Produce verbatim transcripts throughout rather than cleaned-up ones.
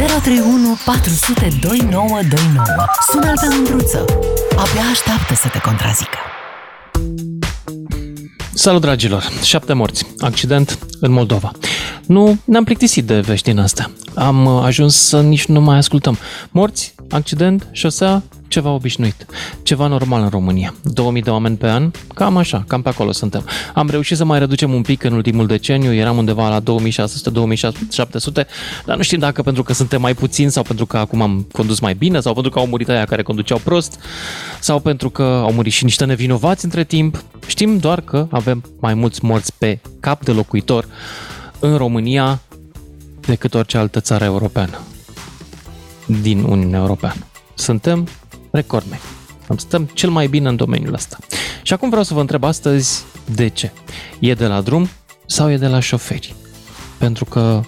zero trei unu patru zero zero doi nouă doi nouă. Sună-l pe Mândruță. Abia așteaptă să te contrazică. Salut, dragilor! Șapte morți. Accident în Moldova. Nu ne-am plictisit de vești din astea. Am ajuns să nici nu mai ascultăm. Morți, accident, șosea, ceva obișnuit. Ceva normal în România. două mii de oameni pe an, cam așa, cam pe acolo suntem. Am reușit să mai reducem un pic în ultimul deceniu, eram undeva la două mii șase sute - două mii șapte sute, dar nu știm dacă pentru că suntem mai puțini sau pentru că acum am condus mai bine sau pentru că au murit aia care conduceau prost sau pentru că au murit și niște nevinovați între timp. Știm doar că avem mai mulți morți pe cap de locuitor în România decât orice altă țară europeană din Uniunea Europeană. Suntem recordme. Stăm cel mai bine în domeniul ăsta. Și acum vreau să vă întreb astăzi de ce. E de la drum sau e de la șoferi? Pentru că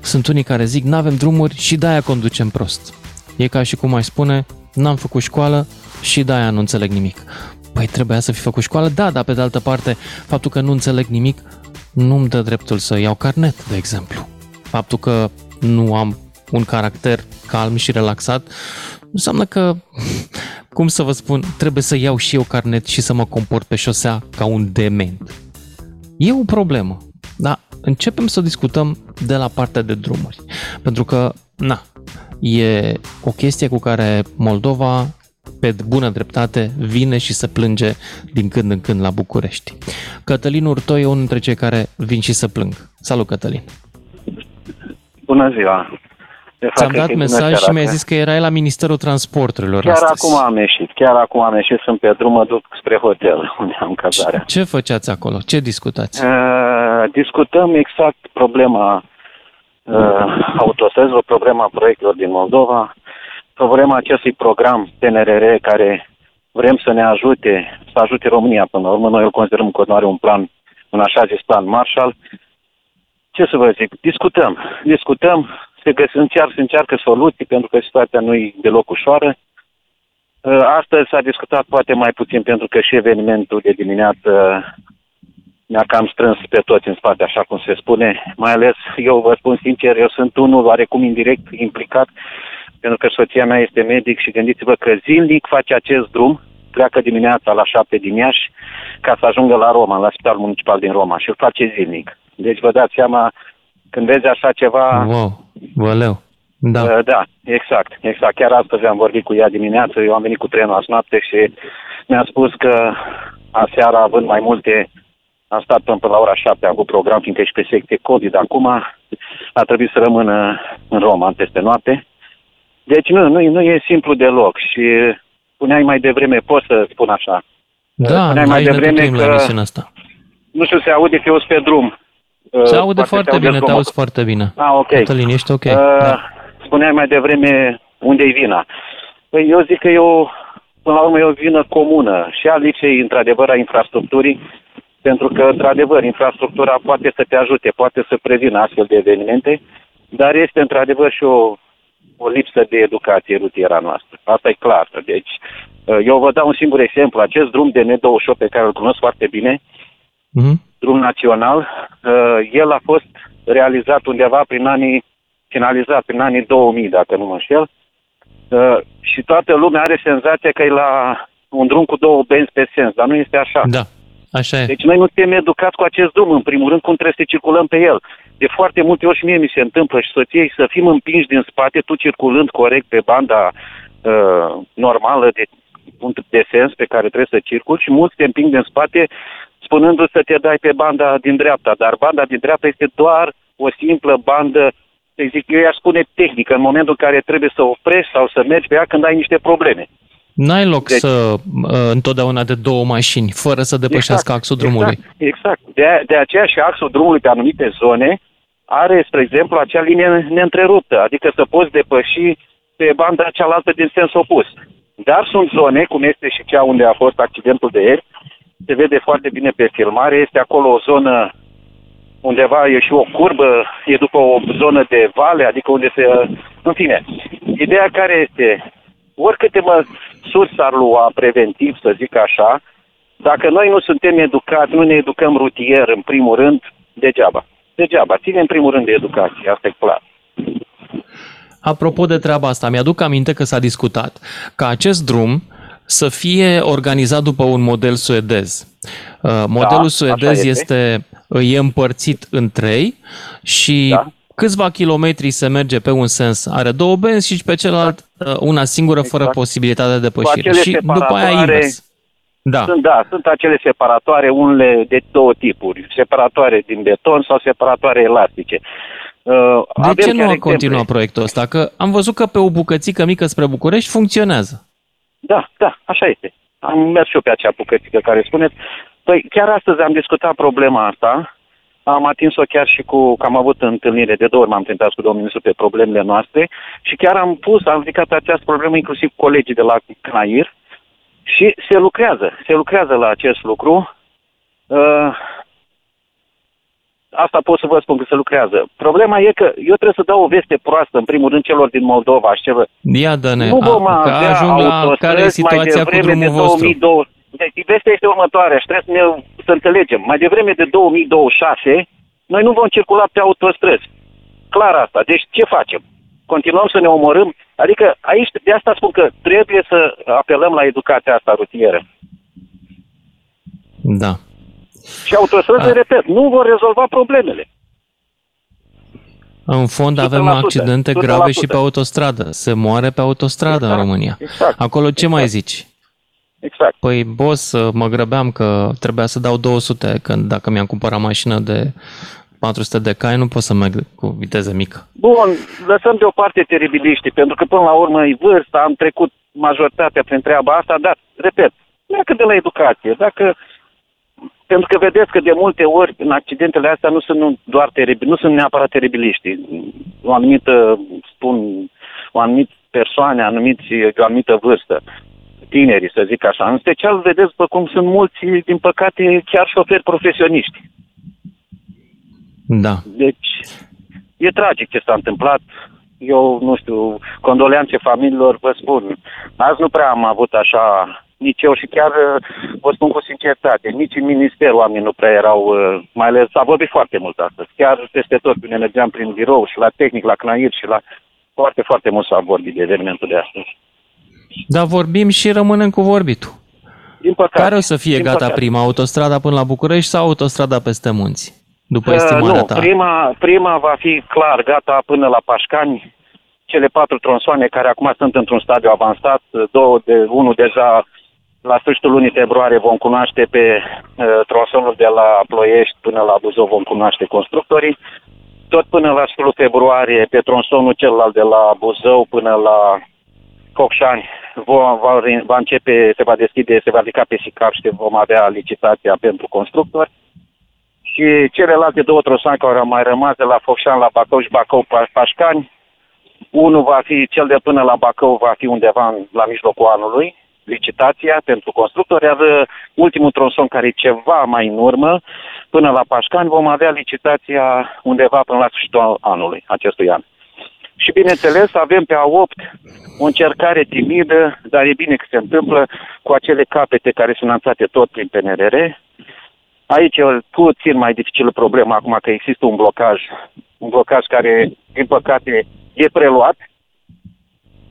sunt unii care zic n-avem drumuri și de-aia conducem prost. E ca și cum aș spune n-am făcut școală și de-aia nu înțeleg nimic. Păi trebuia să fi făcut școală? Da, dar pe de altă parte faptul că nu înțeleg nimic nu-mi dă dreptul să iau carnet, de exemplu. Faptul că nu am un caracter calm și relaxat înseamnă că, cum să vă spun, trebuie să iau și eu carnet și să mă comport pe șosea ca un dement. E o problemă, dar începem să discutăm de la partea de drumuri. Pentru că, na, e o chestie cu care Moldova, pe bună dreptate, vine și se plânge din când în când la București. Cătălin Urtoi e unul dintre cei care vin și se plâng. Salut, Cătălin! Bună ziua! Ți-am dat mesaj și mi-ai zis că erai la Ministerul Transporturilor chiar astăzi. Chiar acum am ieșit, chiar acum am ieșit, sunt pe drum, mă duc spre hotel unde am cazarea. Ce, ce făceați acolo? Ce discutați? Uh, discutăm exact problema uh, autostrăzilor, problema proiectelor din Moldova, problema acestui program P N R R care vrem să ne ajute, să ajute România până la urmă. Noi îl considerăm că nu are un plan, un așa zis plan Marshall. Ce să vă zic? Discutăm, discutăm. Că se încearcă, se încearcă soluții, pentru că situația nu e deloc ușoară. Astăzi s-a discutat poate mai puțin, pentru că și evenimentul de dimineață ne-a cam strâns pe toți în spate, așa cum se spune. Mai ales, eu vă spun sincer, eu sunt unul oarecum indirect implicat, pentru că soția mea este medic și gândiți-vă că zilnic face acest drum, pleacă dimineața la șapte din Iași, ca să ajungă la Roma, la Spitalul Municipal din Roma, și îl face zilnic. Deci vă dați seama, când vezi așa ceva... Wow. Valeu. Da. Da, exact, exact. Chiar astăzi am vorbit cu ea dimineață, eu am venit cu trenul azi noapte și mi-a spus că aseara, având mai multe, am stat până, până la ora șapte, am avut program, fiindcă ești pe secție COVID acum, a trebuit să rămână în Roma peste noapte. Deci nu, nu, nu e simplu deloc și puneai mai devreme, pot să spun așa. Da, puneai mai devreme că, asta. Nu știu, se aude că eu sunt pe drum. Se aude foarte, foarte bine, te auzi foarte bine. Ah, ok. Cătălin, ești ok. Uh, da. Spuneai mai devreme unde-i vina. Păi eu zic că eu, până la urmă, e o vină comună și a lipsei, într-adevăr, a infrastructurii, pentru că, într-adevăr, infrastructura poate să te ajute, poate să prevină astfel de evenimente, dar este, într-adevăr, și o, o lipsă de educație rutiera noastră. Asta e clar. Deci, eu vă dau un singur exemplu. Acest drum de N douăzeci și opt, pe care îl cunosc foarte bine, mm-hmm. drum național, el a fost realizat undeva prin anii, finalizat prin anii două mii, dacă nu mă înșel, și toată lumea are senzația că e la un drum cu două benzi pe sens, dar nu este așa. Da, așa e. Deci noi nu suntem educați cu acest drum, în primul rând, cum trebuie să circulăm pe el. De foarte multe ori și mie mi se întâmplă și soției să fim împinși din spate, tu circulând corect pe banda uh, normală de, de sens pe care trebuie să circuli, și mulți te împing din spate spunându-ți să te dai pe banda din dreapta, dar banda din dreapta este doar o simplă bandă, să zic, eu i-aș spune tehnică, în momentul în care trebuie să oprești sau să mergi pe ea când ai niște probleme. N-ai loc deci, să uh, întotdeauna de două mașini, fără să depășească exact, axul drumului. Exact, exact. De, de aceea și axul drumului pe anumite zone are, spre exemplu, acea linie neîntreruptă, adică să poți depăși pe banda cealaltă din sens opus. Dar sunt zone, cum este și cea unde a fost accidentul de ieri, se vede foarte bine pe filmare, este acolo o zonă undeva, e și o curbă, e după o zonă de vale, adică unde se... În fine, ideea care este, oricâte măsuri s-ar lua preventiv, să zic așa, dacă noi nu suntem educați, nu ne educăm rutier, în primul rând, degeaba. Degeaba, ține în primul rând de educație, asta e clar. Apropo de treaba asta, mi-aduc aminte că s-a discutat ca acest drum să fie organizat după un model suedez. Modelul da, suedez este. este e împărțit în trei și da. câțiva kilometri se merge pe un sens, are două benzi și pe celălalt una singură, exact. fără posibilitatea de depășire. Și după aia invers. Da. Sunt, da, sunt acele separatoare, unele de două tipuri, separatoare din beton sau separatoare elastice. Uh, de ce nu a continuat proiectul ăsta? Că am văzut că pe o bucățică mică spre București funcționează. Da, da, așa este. Am mers și eu pe acea bucățică care spuneți. Păi chiar astăzi am discutat problema asta, am atins-o chiar și cu, că am avut întâlnire, de două ori m-am întâlnit cu domnul ministru pe problemele noastre și chiar am pus, am ridicat această problemă inclusiv colegii de la C N A I R. Și se lucrează, se lucrează la acest lucru. Asta pot să vă spun că se lucrează. Problema e că eu trebuie să dau o veste proastă, în primul rând, celor din Moldova. Și celor... Ia dă-ne, nu vom a, avea autostrăzi mai devreme de două mii douăzeci. Deci, vestea este următoarea și trebuie să, ne, să înțelegem. Mai devreme de două mii douăzeci și șase, noi nu vom circula pe autostrăzi. Clar asta. Deci ce facem? Continuăm să ne omorâm? Adică aici, de asta spun că trebuie să apelăm la educația asta rutieră. Da. Și autostrăzile, repet, nu vor rezolva problemele. În fond avem accidente grave și pe autostradă. Se moare pe autostradă exact, în România. Exact, Acolo ce exact. mai zici? Exact. Păi, boss, mă grăbeam că trebuia să dau două sute, când dacă mi-am cumpărat mașină de patru sute de cai, nu pot să merg cu viteză mică. Bun, lăsăm deoparte teribiliștii, pentru că până la urmă e vârsta, am trecut majoritatea prin treaba asta, dar, repet, pleacă de la educație, dacă... Pentru că vedeți că de multe ori în accidentele astea nu sunt, nu, doar teribil, nu sunt neapărat teribiliștii. O anumită, spun, o anumită persoană, anumiți, o anumită vârstă. Tinerii, să zic așa. În special, vedeți, pe cum sunt mulți, din păcate, chiar șoferi profesioniști. Da. Deci, e tragic ce s-a întâmplat. Eu, nu știu, condoleanțe familiilor, vă spun. Azi nu prea am avut așa, nici eu, și chiar vă spun cu sinceritate, nici în minister oamenii nu prea erau, mai ales, s-a vorbit foarte mult astăzi. Chiar peste tot, când ne mergeam prin birou și la tehnic, la C N A I R și la... Foarte, foarte mult s-a vorbit de evenimentul de astăzi. Dar vorbim și rămânem cu vorbitul. Din păcate. Care o să fie gata păcate. prima? Autostrada până la București sau autostrada peste munți? După estimarea uh, ta. Nu, prima, prima va fi clar gata până la Pașcani. Cele patru tronsoane care acum sunt într-un stadiu avansat, două de, unul deja la sfârșitul lunii februarie vom cunoaște pe uh, tronsonul de la Ploiești până la Buzău, vom cunoaște constructorii. Tot până la sfârșitul februarie pe tronsonul celălalt de la Buzău până la Focșani vom, va, va începe, se va deschide, se va ridica pe SICAP și vom avea licitația pentru constructori. Și celelalte două tronsoane care au mai rămas de la Focșani la Bacău și Bacău-Pașcani, unul va fi, cel de până la Bacău va fi undeva în, la mijlocul anului, licitația pentru constructori, iar ultimul tronson care e ceva mai în urmă, până la Pașcani, vom avea licitația undeva până la sfârșitul anului, acestui an. Și bineînțeles avem pe A opt o încercare timidă, dar e bine că se întâmplă, cu acele capete care sunt anunțate tot prin P N R R. Aici e puțin mai dificilă problema acum că există un blocaj, un blocaj care, din păcate, e preluat,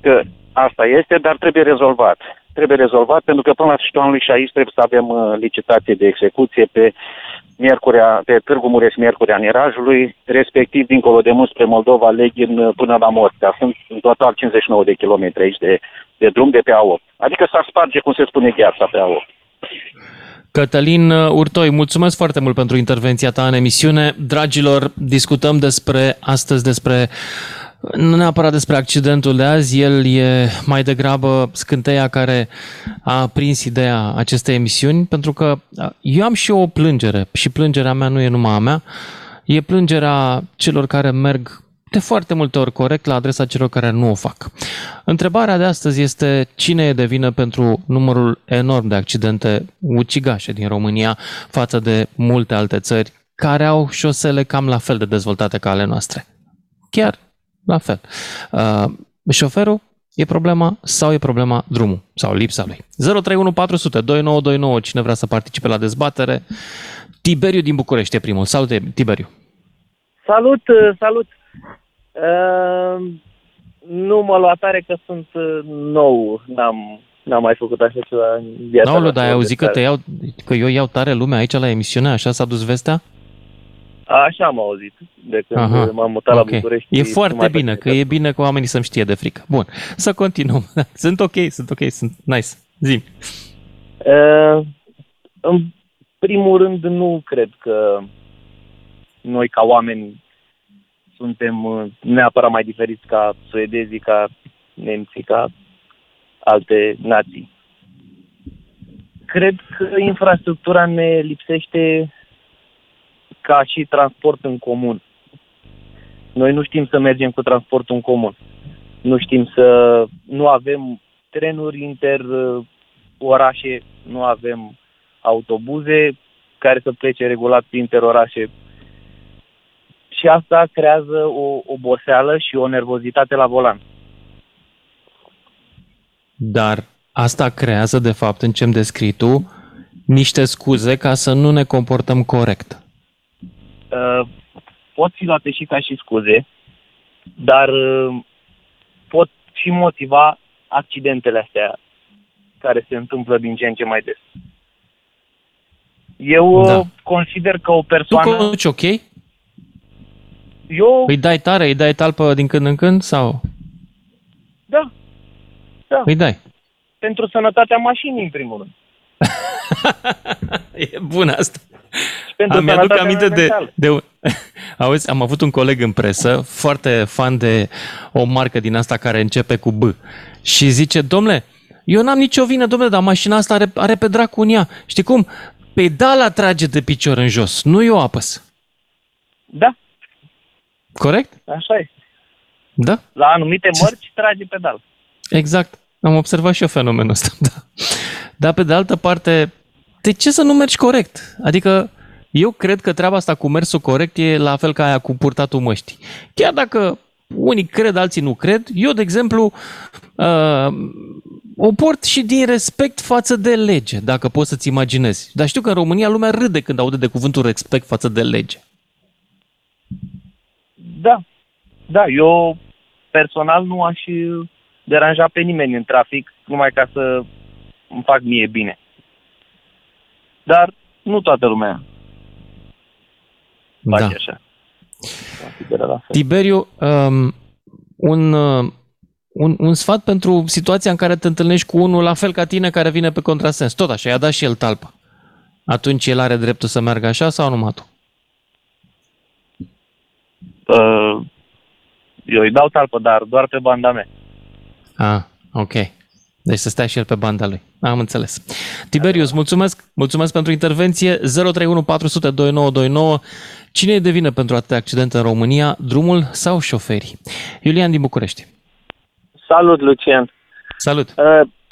că asta este, dar trebuie rezolvat. Trebuie rezolvat pentru că până la sfârșitul anului și aici trebuie să avem licitație de execuție pe, Miercurea, pe Târgu Mureș, Miercurea Nirajului, respectiv dincolo de munți spre Moldova, Leghin până la Mostea. Sunt în total cincizeci și nouă de kilometri aici de, de drum de pe A opt. Adică s-ar sparge, cum se spune, gheața pe A opt. Cătălin Urtoi, mulțumesc foarte mult pentru intervenția ta în emisiune. Dragilor, discutăm despre astăzi despre, nu neapărat despre accidentul de azi, el e mai degrabă scânteia care a prins ideea acestei emisiuni, pentru că eu am și eu o plângere și plângerea mea nu e numai a mea, e plângerea celor care merg de foarte multe ori corect la adresa celor care nu o fac. Întrebarea de astăzi este cine e de vină pentru numărul enorm de accidente ucigașe din România față de multe alte țări care au șosele cam la fel de dezvoltate ca ale noastre. Chiar la fel. Uh, șoferul e problema sau e problema drumul sau lipsa lui? zero trei unu patru sute douăzeci și nouă douăzeci și nouă, cine vrea să participe la dezbatere. Tiberiu din București e primul. Salut, Tiberiu! Salut, salut! Nu mă lua tare că sunt nou, n-am, n-am mai făcut așa ceva în viața. Nu, no, dar ai auzit că, te iau, că eu iau tare lumea aici la emisiune, așa s-a dus vestea? Așa am auzit, de când Aha. m-am mutat okay. la București. E foarte bine, că e bine că oamenii să-mi știe de frică. Bun, să continuăm. Sunt ok, sunt ok, sunt nice. Zi-mi. Uh, în primul rând, nu cred că noi ca oameni suntem neapărat mai diferiți ca suedezii, ca nemții, ca alte nații. Cred că infrastructura ne lipsește ca și transport în comun. Noi nu știm să mergem cu transportul în comun. Nu știm să... Nu avem trenuri inter-orașe, nu avem autobuze care să plece regulat inter-orașe. Și asta creează o oboseală și o nervozitate la volan. Dar asta creează, de fapt, în ce-mi descrii tu, niște scuze ca să nu ne comportăm corect. Uh, pot fi luate și ca și scuze, dar uh, pot și motiva accidentele astea care se întâmplă din ce în ce mai des. Eu da. consider că o persoană... Tu conduci ok? Eu... Îi dai tare, îi dai talpă din când în când sau? Da. da. Îi dai. Pentru sănătatea mașinii, în primul rând. E bun asta. Am, mi-aduc aminte de, de... Auzi, am avut un coleg în presă, foarte fan de o marcă din asta care începe cu B. Și zice, dom'le, eu n-am nicio vină, dom'le, dar mașina asta are, are pe dracu în ea. Știi cum? Pedala trage de picior în jos, nu eu apăs. Da. Corect? Așa e. Da? La anumite mărci trage pedal. Exact. Am observat și eu fenomenul ăsta. Da. Dar pe de altă parte, de ce să nu mergi corect? Adică eu cred că treaba asta cu mersul corect e la fel ca aia cu purtatul măștii. Chiar dacă unii cred, alții nu cred, eu, de exemplu, uh, o port și din respect față de lege, dacă poți să-ți imaginezi. Dar știu că în România lumea râde când aude de cuvântul respect față de lege. Da, da, eu personal nu aș deranja pe nimeni în trafic, numai ca să îmi fac mie bine. Dar nu toată lumea da. face așa. Tiberiu, um, un, un, un sfat pentru situația în care te întâlnești cu unul la fel ca tine care vine pe contrasens. Tot așa, i-a dat și el talpă. Atunci el are dreptul să meargă așa sau numai tu? Eu îi dau talpă, dar doar pe banda mea. Ah, ok. Deci să stea și el pe banda lui. Am înțeles. Tiberius, mulțumesc. Mulțumesc pentru intervenție. zero trei unu patru zero zero doi nouă doi nouă. Cine e de vină pentru atâtea accidente în România? Drumul sau șoferii? Iulian din București. Salut, Lucian. Salut.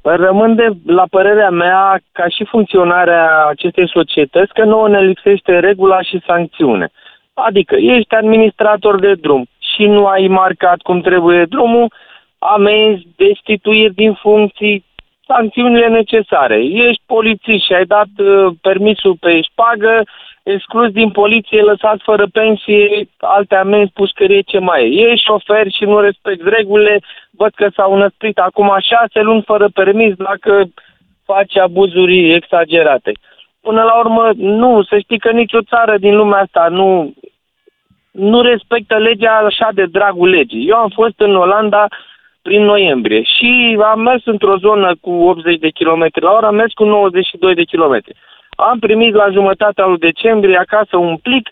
Rămân de, la părerea mea, ca și funcționarea acestei societăți, că nouă ne lipsește regula și sancțiune. Adică ești administrator de drum și nu ai marcat cum trebuie drumul, amenzi, destituiri din funcții, sancțiunile necesare. Ești polițist și ai dat uh, permisul pe șpagă, exclus din poliție, lăsat fără pensie, alte amenzi, pușcărie, ce mai e. Ești șofer și nu respecti regulile, văd că s-au năsprit acum șase luni fără permis dacă faci abuzuri exagerate. Până la urmă, nu, să știi că nicio țară din lumea asta nu, nu respectă legea așa de dragul legii. Eu am fost în Olanda prin noiembrie și am mers într-o zonă cu optzeci de kilometri la oră, am mers cu nouăzeci și doi de kilometri. Am primit la jumătatea lui decembrie acasă un plic,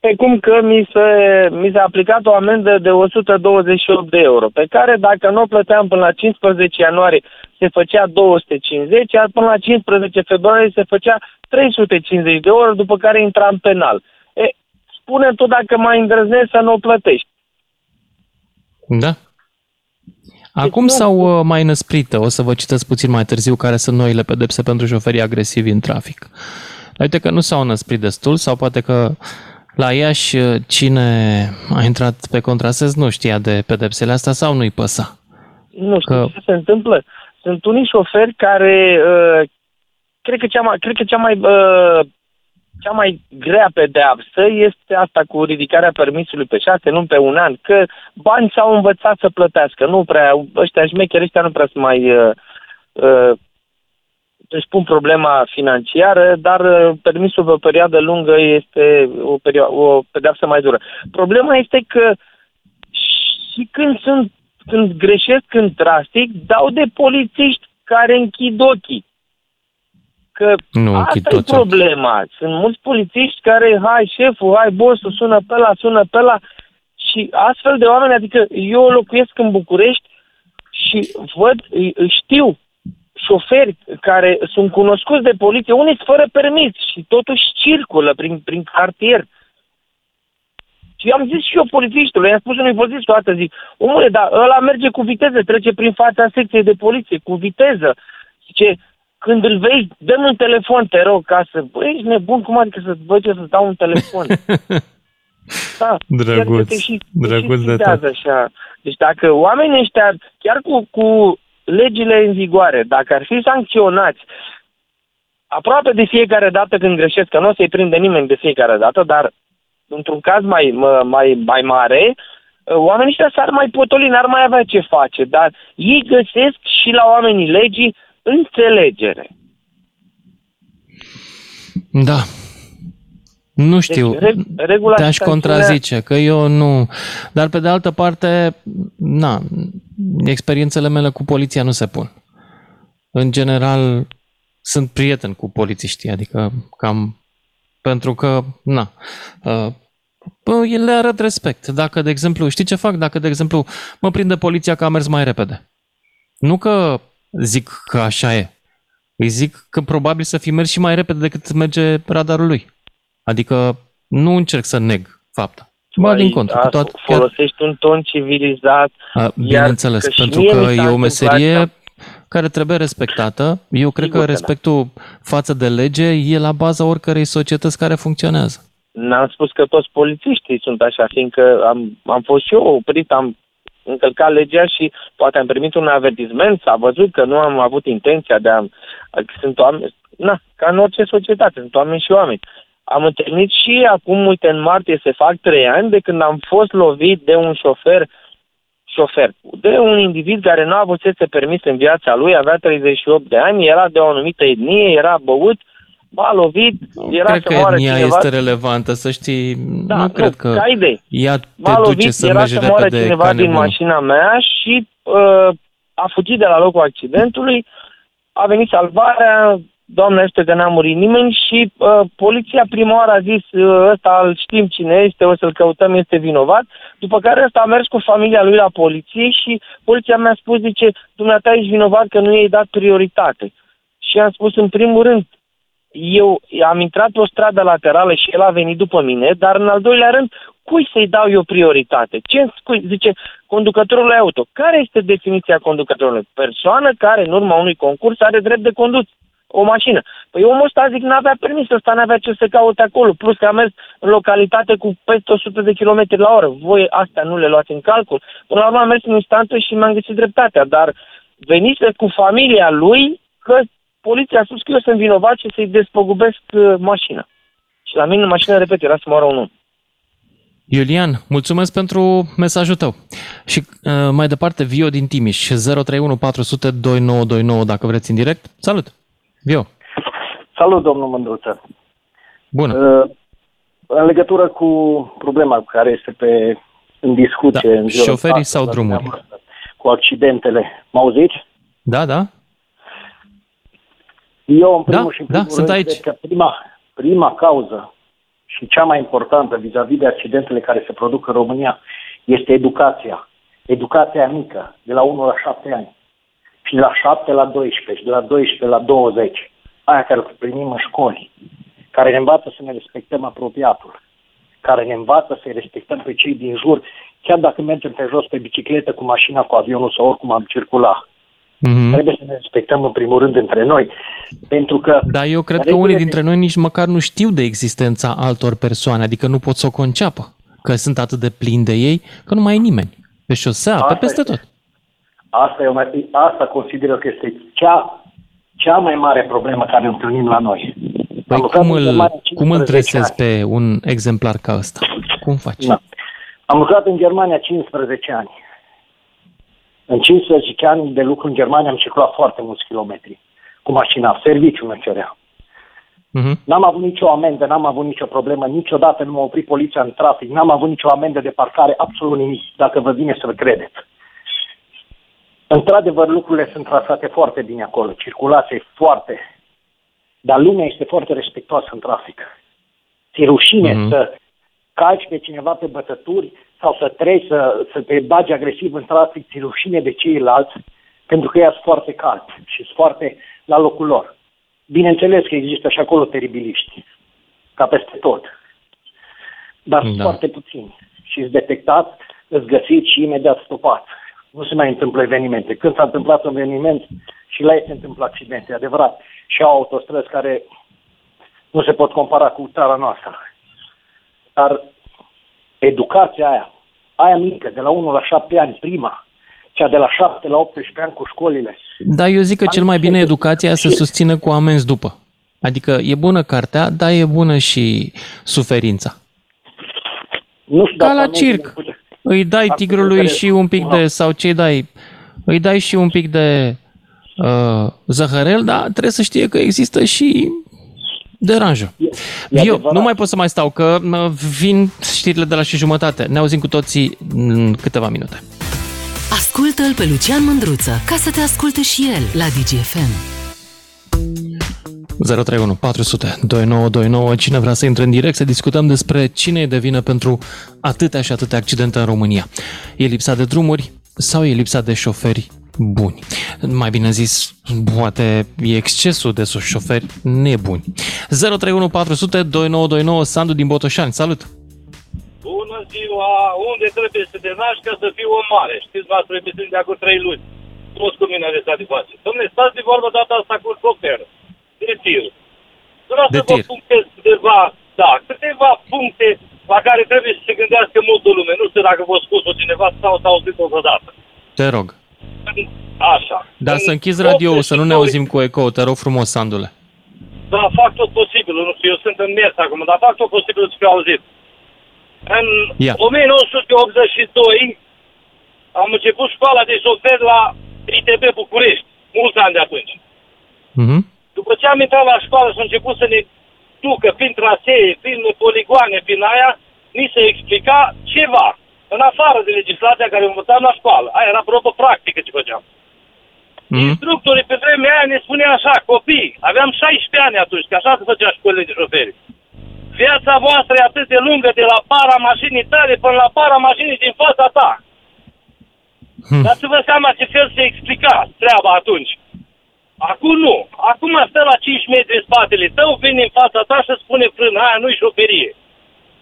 pe cum că mi, se, mi s-a aplicat o amendă de o sută douăzeci și opt de euro, pe care dacă nu o plăteam până la cincisprezece ianuarie se făcea două sute cincizeci, iar până la cincisprezece februarie se făcea trei sute cincizeci de euro, după care intra în penal. E, spune tu dacă mai îndrăznesc să nu o plătești. Da. Acum s-au mai năsprită, o să vă citesc puțin mai târziu, care sunt noile pedepse pentru șoferii agresivi în trafic. Uite că nu s-au năsprit destul, sau poate că la Iași cine a intrat pe contrasens nu știa de pedepsele astea sau nu-i păsa? Nu știu că... ce se întâmplă. Sunt unii șoferi care... Uh, cred că cea mai, cred că cea mai uh, cea mai grea pedeapsă este asta cu ridicarea permisului pe șase luni, pe un an, că bani s-au învățat să plătească. Nu prea, ăștia șmecheri, ăștia nu prea să mai uh, uh, își pun problema financiară, dar uh, permisul pe o perioadă lungă este o, perio- o pedeapsă mai dură. Problema este că și când sunt, când greșesc, când drastic, dau de polițiști care închid ochii. Că nu, asta e problema. Sunt mulți polițiști care, hai șeful, hai bossul, sună pe ăla, sună pe ăla. Și astfel de oameni, adică eu locuiesc în București și văd, știu șoferi care sunt cunoscuți de poliție, unii sunt fără permis și totuși circulă prin, prin cartier. Și am zis și eu polițiștului, i-am spus unui polițist o dată, zic, omule, dar ăla merge cu viteză, trece prin fața secției de poliție, cu viteză. Zice, când îl vezi, dă-mi un telefon, te rog, ca să... Bă, ești nebun, cum adică să-ți văd eu să-ți dau un telefon? Da, drăguț, și, drăguț și de tot. Așa. Deci dacă oamenii ăștia, chiar cu, cu legile în vigoare, dacă ar fi sancționați aproape de fiecare dată când greșesc, că nu o să-i prinde nimeni de fiecare dată, dar într-un caz mai, mai, mai mare, oamenii ăștia s-ar mai potoli, n-ar mai avea ce face, dar ei găsesc și la oamenii legii înțelegere. Da. Nu știu. Deci, regula te-aș contrazice, că eu nu... Dar pe de altă parte, na, experiențele mele cu poliția nu se pun. În general, sunt prieten cu polițiștii, adică cam... Pentru că, na... Uh, le arăt respect. Dacă, de exemplu, știi ce fac? Dacă, de exemplu, mă prinde poliția că a mers mai repede. Nu că zic că așa e. Îi zic că probabil să fi mers și mai repede decât merge radarul lui. Adică nu încerc să neg fapta. Ba din contră. Toată... Folosești un ton civilizat. A, bineînțeles, că pentru că e o meserie asta care trebuie respectată. Eu cred Sigur că respectul da. față de lege e la baza oricărei societăți care funcționează. N-am spus că toți polițiștii sunt așa, fiindcă am, am fost și eu oprit, am încălcat legea și poate am primit un avertisment, s-a văzut că nu am avut intenția de a... Sunt oameni... Na, ca în orice societate, sunt oameni și oameni. Am întâlnit și acum, uite, în martie se fac trei ani de când am fost lovit de un șofer, șofer, de un individ care nu avusese permis în viața lui, avea treizeci și opt de ani, era de o anumită etnie, era băut, m-a lovit, era cred să moară cineva. Cred că etnia este relevantă, să știi, da, nu, nu cred că ea te m-a duce lovit, să mergi repede. M-a lovit, era să moară cineva din mașina mea și uh, a fugit de la locul accidentului, a venit salvarea, Doamne este că n-a murit nimeni și uh, poliția prima oară a zis uh, ăsta îl știm cine este, o să-l căutăm, este vinovat, după care ăsta a mers cu familia lui la poliție și poliția mi-a spus, zice, dumneata ești vinovat că nu i-ai dat prioritate. Și am spus, în primul rând, eu am intrat pe o stradă laterală și el a venit după mine, dar în al doilea rând, cui să-i dau eu prioritate? Ce cui? Zice, conducătorul auto. Care este definiția conducătorului? Persoană care, în urma unui concurs, are drept de condus o mașină. Păi omul ăsta, zic, n-avea permis, ăsta n-avea ce să caute acolo, plus că a mers în localitate cu peste o sută de kilometri la oră. Voi astea nu le luați în calcul. Până la urmă am mers în instanță și mi-am găsit dreptatea, dar venise cu familia lui că poliția a spus că eu sunt vinovat și să-i despăgubesc mașina. Și la mine în mașină, repet, era să moară un om. Iulian, mulțumesc pentru mesajul tău. Și uh, mai departe, Vio din Timiș, zero trei unu patru zero zero doi nouă doi nouă, dacă vreți în direct. Salut! Vio! Salut, domnul Mândruță! Bună! Uh, în legătură cu problema care este pe, în discuție... Da. În șoferii sau drumuri? Cu accidentele. M-auziți? Da, da. Eu, în primul da, și în primul da, rând, sunt aici. Că prima, prima cauză și cea mai importantă vis-a-vis de accidentele care se produc în România este educația. Educația mică, de la unu la șapte ani, și de la șapte la doisprezece, și de la doisprezece la douăzeci, aia care o primim în școli, care ne învață să ne respectăm apropiatul, care ne învață să-i respectăm pe cei din jur, chiar dacă mergem pe jos pe bicicletă, cu mașina, cu avionul sau oricum am circulat. Mm-hmm. Trebuie să ne respectăm în primul rând între noi, pentru că... Dar eu cred că unii dintre noi nici măcar nu știu de existența altor persoane, adică nu pot să o conceapă, că sunt atât de plini de ei, că nu mai e nimeni, pe șosea, pe peste tot. Asta, e o, asta consideră că este cea, cea mai mare problemă care întâlnim la noi. Păi cum îl, cum îl tresezi pe un exemplar ca ăsta? Cum faci? Da. Am lucrat în Germania cincisprezece ani. În cincisprezece ani de lucru în Germania am circulat foarte mulți kilometri cu mașina, serviciul mă cerea. Uh-huh. N-am avut nicio amendă, n-am avut nicio problemă, niciodată nu m-a oprit poliția în trafic, n-am avut nicio amendă de parcare, absolut nimic, dacă vă vine să-l credeți. Într-adevăr, lucrurile sunt trasate foarte bine acolo, circulație foarte, dar lumea este foarte respectoasă în trafic. Ți-e rușine uh-huh. să calci pe cineva pe bătături sau să treci, să, să te bagi agresiv în trafic, ți-e rușine de ceilalți, pentru că ei sunt foarte calți și sunt foarte la locul lor. Bineînțeles că există și acolo teribiliști, ca peste tot, dar da. Sunt foarte puțini și îți detectați, îți găsiți și imediat stopați. Nu se mai întâmplă evenimente. Când s-a întâmplat un eveniment și la ei se întâmplă accidente, adevărat, și au autostrăzi care nu se pot compara cu țara noastră. Dar educația aia, aia mică, de la unu la șapte ani, prima, cea de la șapte la optsprezece ani cu școlile. Da, eu zic că cel mai bine educația se susțină cu amenzi după. Adică e bună cartea, dar e bună și suferința. Nu știu, ca la circ. Îi dai tigrului și un pic de... sau ce dai? Îi dai și un pic de uh, zăhărel, dar trebuie să știe că există și deranjă. Eu nu mai pot să mai stau, că vin știrile de la și jumătate. Ne auzim cu toții în câteva minute. Ascultă-l pe Lucian Mândruță, ca să te asculte și el la D G F M. zero trei unu patru sute douăzeci și nouă douăzeci și nouă. Cine vrea să intre în direct, să discutăm despre cine e de vină pentru atâtea și atâtea accidente în România. E lipsa de drumuri sau e lipsa de șoferi buni? Mai bine zis, poate e excesul de șoferi nebuni. zero trei unu patru sute douăzeci și nouă douăzeci și nouă. Sandu din Botoșani, salut! Bună ziua! Unde trebuie să te naști ca să fii om mare? Știți, v-ați trebuit de acum trei luni. Toți cu mine aveți satisfacție. Dom'le, stați de vorbă data asta cu copteră. De tir. Vreau să vă punctez câteva, da, câteva puncte la care trebuie să se gândească multă lume. Nu știu dacă v-a spus-o cineva sau s-a auzit-o vreodată. Te rog. Așa. Dar să închizi radio-ul, să nu ne auzim cu eco. Te rog frumos, Sandule. Da, fac tot posibilul. Nu știu, eu sunt în mers acum, dar fac tot posibilul să fiu auzit. În yeah. nouăsprezece optzeci și doi am început școala de șofer la I T B București, mulți ani de atunci. Mm-hmm. După ce am intrat la școală și am început să ne ducă prin trasee, prin poligoane, prin aia, ni se explica ceva, în afară de legislația care o învățam la școală. Aia era probă practică ce făceam. Mm-hmm. Instructorii pe vremea aia ne spunea așa, copii, aveam șaisprezece ani atunci, că așa se făcea școlile de șoferi. Viața voastră e atât de lungă de la para mașinii tale până la para mașinii din fața ta. Hmm. Dați-vă seama ce fel se explica treaba atunci. Acum nu. Acum stă la cinci metri în spatele tău, vine în fața ta și spune frână, aia nu-i șoferie.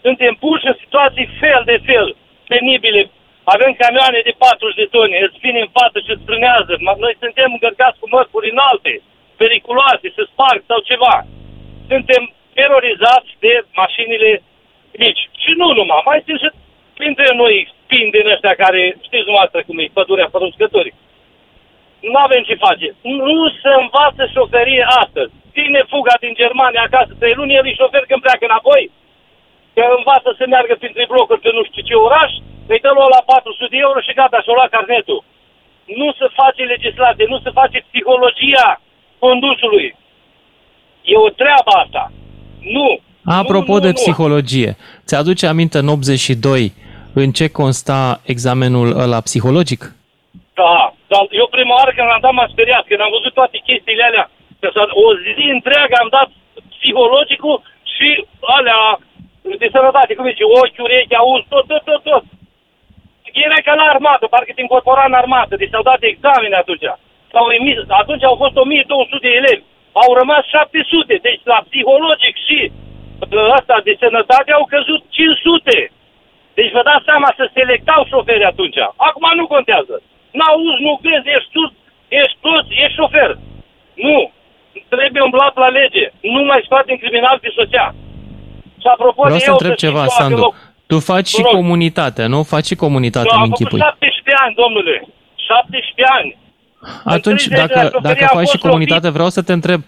Suntem puși în situații fel de fel, penibile. Avem camioane de patruzeci de tone, îți vine în față și îți frânează. Noi suntem încărcați cu mărfuri înalte, periculoase, se sparg sau ceva. Suntem terorizați de mașinile mici. Și nu numai, mai sunt și printre noi spini din ăștia care știți dumneavoastră cum e, pădurea fără uscători. Nu avem ce face. Nu se învață șoferie astăzi. Ține fuga din Germania acasă trei luni, el e șofer când pleacă înapoi, că învață să meargă printre blocuri pe nu știu ce oraș, îi dă lua la patru sute de euro și gata, și-o lua carnetul. Nu se face legislație, nu se face psihologia condusului. E o treabă asta. Nu. Apropo nu, nu, de psihologie, nu. Ți-aduce aminte în optzeci și doi în ce consta examenul ăla psihologic? Da, dar eu prima oară când l-am dat m-am speriat, când am văzut toate chestiile alea, că o zi întreagă am dat psihologicul și alea de sănătate, cum zice, ochi, urechi, auz, tot, tot, tot, tot. Era ca la armată, parcă te incorpora în armată, deci s-au dat examene atunci. S-au emis, atunci au fost o mie două sute de elevi. Au rămas șapte sute, deci la psihologic și ăsta de sănătate au căzut cinci sute. Deci vă dați seama să selectau șoferi atunci. Acum nu contează. N-auzi, nu vezi, ești surd, ești prost, ești șofer. Nu. Trebuie umblat la lege. Nu mai scoate în criminal pe soția. Și apropo, vreau să eu întreb ceva, Sandu. Loc. Tu faci și comunitatea, nu? Faci și comunitatea, îmi închipui. Am făcut șaptesprezece ani, domnule. șaptesprezece ani. Atunci, dacă, dacă faci și comunitate, vreau să te întreb,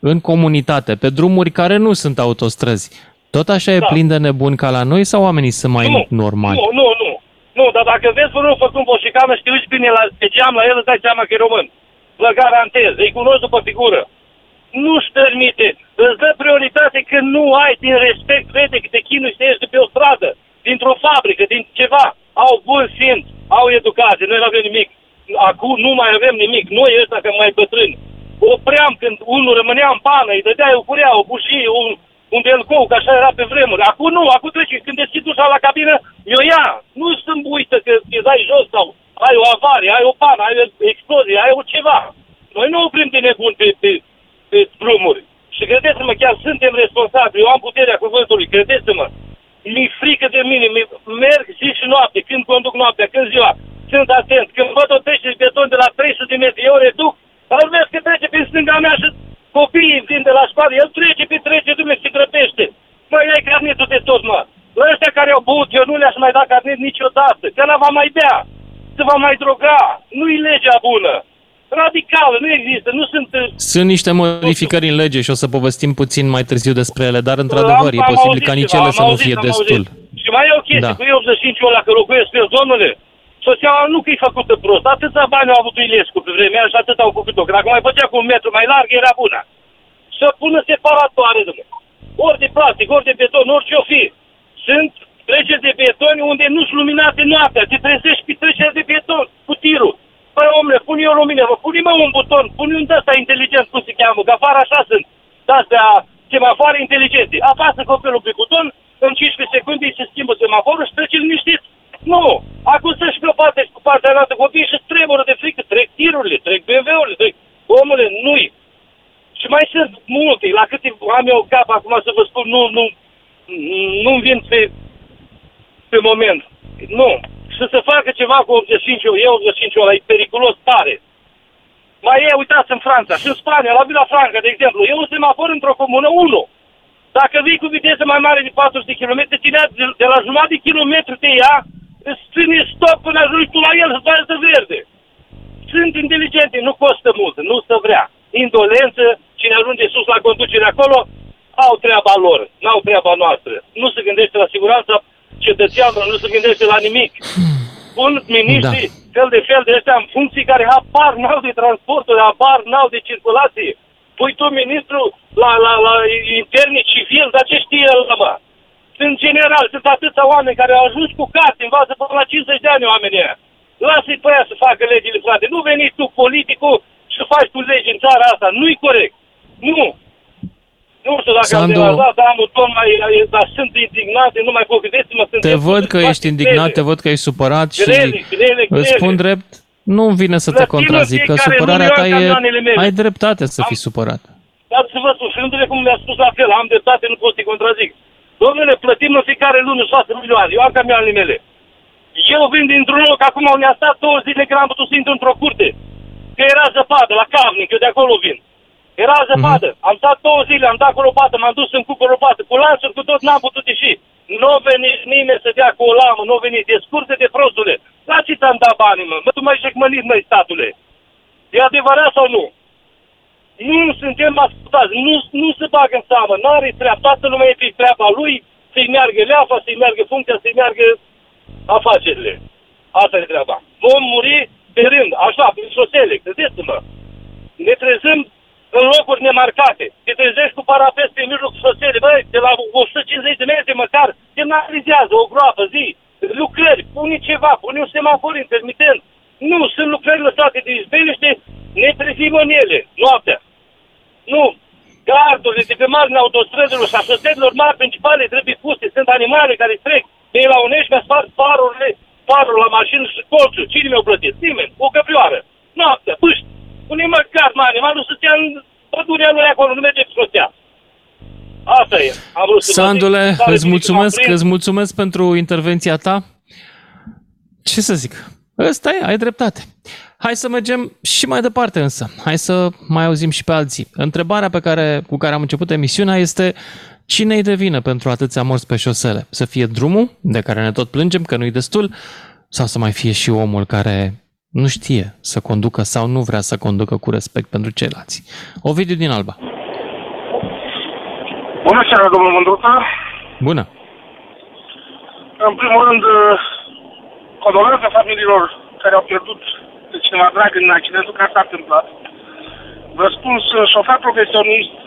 în comunitate, pe drumuri care nu sunt autostrăzi, tot așa e da. Plin de nebuni ca la noi sau oamenii sunt mai nu, normali? Nu, nu, nu. Nu, dar dacă vezi unul făcând boșicană și te uiți bine la, pe geam la el, îți dai seama că e român. Vă garantez, îi cunoști după figură. Nu-și permite, îți dă prioritate că nu ai din respect, vede că te chinui și te ieși de pe o stradă, dintr-o fabrică, din ceva. Au bun simț, au educație, noi nu avem nimic. Acum nu mai avem nimic, noi ăsta că mai bătrâni. Opream când unul rămânea în pană, îi dădeai o curea, o bușie, un, un belcou, că așa era pe vremuri. Acum nu, acum treci, când deschid ușa la cabină, mi-o ia. Nu sunt uită că te dai jos sau ai o avarie, ai o pană, ai o explozie, ai o ceva. Noi nu oprim de nebun pe, pe, pe drumuri. Și credeți-mă, chiar suntem responsabili, eu am puterea cuvântului, credeți-mă. Mi-e frică de mine, mi- merg zi și noapte, când conduc noaptea, când ziua, sunt atent. Când văd o trece de beton de la trei sute de metri, eu reduc, dar urmez că trece pe stânga mea și copiii vin de la școală, el trece pe trece, Dumnezeu, se grăbește. Măi, ai carnetul de tot, mă. La ăștia care au băut, eu nu le-aș mai da carnet niciodată, că n-a va mai bea, se va mai droga, nu-i legea bună. Radicală, nu există, nu sunt... Sunt niște modificări în lege și o să povestim puțin mai târziu despre ele, dar într-adevăr am, e posibil ca nici ele să nu fie destul. Și mai e o chestie, da. Cu eu optzeci și cinci ăla că locuiesc pe zonele, sociala nu că-i făcută prost, atâția bani au avut Ilescu pe vremea și atât au făcut-o, că dacă mai făcea cu un metru mai larg, era bună. Să pună separatoare, domnule. Ori de plastic, ori de beton, orice o fi. Sunt treceri de beton unde nu-și luminate noaptea, te trezești pe treceri de beton cu tirul. Păi, omule, pun eu lumină, mă, pune-mă un buton, pune un de-asta inteligent, cum se cheamă, că afară așa sunt, de-astea semafoare inteligente. Apasă copilul pe buton, în cincisprezece secunde îi se schimbă semaforul și trece liniștit. Nu, acum să-și plăpate cu partea noastră copiii și tremură de frică, trec tirurile, trec B M W-urile, trec... Omule, nu-i. Și mai sunt multe, la cât am eu cap acum să vă spun, nu, nu, nu-mi vin pe, pe moment, nu. Și să se facă ceva cu optzeci și cinci, e optzeci și cinci ăla, e periculos tare. Mai e, uitați, în Franța și în Spania, la Vila Franca, de exemplu, e un semafor într-o comună, unu. Dacă vii cu viteză mai mare de patru sute de kilometri, tine de la jumătate de kilometru te ia, îți ține stop până ajungi tu la el să doar să verde. Sunt inteligente, nu costă mult, nu se vrea. Indolență, cine ajunge sus la conducere acolo, au treaba lor, n-au treaba noastră. Nu se gândește la siguranță. Cetățeanul nu se gândește la nimic. Pun miniștri, da. fel de fel de astea în funcții care apar n-au de transportul, apar n-au de circulație. Pui tu ministru la, la, la interne civil, dar ce știe el, mă? În general, sunt atâția oameni care au ajuns cu carte, învață până la cincizeci de ani oamenii aia. Lasă-i pe aia să facă legile, frate. Nu veni tu politicul și faci tu legi în țara asta. Nu-i corect. Nu. Nu știu dacă Sandu, am derazat, dar am un ton mai... Dar sunt indignat, nu mai povesteți-mă... Te văd că ești indignat, te văd că ești supărat și îți spun drept, nu-mi vine să te contrazic, că supărarea ta e... Ai dreptate să fii supărat. Dar să vă spun, și cum mi-a spus la fel, am dreptate, nu pot să-i contrazic. Domnule, plătim în fiecare lună șase milioane, eu am camioanele mele. Eu vin dintr-un loc, acum unde a stat două zile, că n-am putut să intru într-o curte. Că era zăpadă, la Cavnic, eu de acolo vin. Era zăpadă. Mm-hmm. Am stat două zile, am dat cu lopată, m-am dus în cu cu lopată, cu lanțuri, cu tot, n-am putut ieși. Nu a venit nimeni să dea cu o lamă, nu a venit, e scurte de prostule. La ce ți-am dat banii, mă? Mă, tu mai jecmănit, măi, statule. E adevărat sau nu? Nu suntem ascultați, nu, nu se bagă în seamă, n-are treabă, toată lumea e pe treaba lui, să-i meargă leafa, să-i meargă funcția, să-i meargă afacerile. Asta e treaba. Vom muri pe rând, așa, prin șosele, credeți-mă. Ne trezăm în locuri nemarcate, te trezești cu parapet pe mijlocul șoselei, băi, de la o sută cincizeci de metri măcar, semnalizează o groapă, zi, lucrări, pune ceva, pune un semafor intermitent. Nu, sunt lucrări lăsate de izbeliște, ne trezim în ele, noaptea. Nu, gardurile de pe mari în autostrăzilor și a șoselelor mari principale trebuie puse, sunt animale care trec, de la unești mi-a spart farurile, farul la mașină și colțul, cine mi-au plătit? Nimeni, o căprioară, noaptea, pâști. Pune-i măcar, mă, animalul să-ți ia în pădurea lui acolo, nu merge pscotea. Asta e. Am vrut să Sandule, zic, îți mulțumesc, îți mulțumesc pentru intervenția ta. Ce să zic? Ăsta e, ai dreptate. Hai să mergem și mai departe însă. Hai să mai auzim și pe alții. Întrebarea pe care, cu care am început emisiunea este cine-i de vină pentru atâția morți pe șosele? Să fie drumul, de care ne tot plângem că nu-i destul, sau să mai fie și omul care... nu știe să conducă sau nu vrea să conducă cu respect pentru ceilalți. Ovidiu din Alba. Bună seara, domnul Mândruță. Bună. În primul rând, condolențe familiilor care au pierdut pe cineva drag în accidentul care s-a întâmplat. Răspuns, șofer profesionist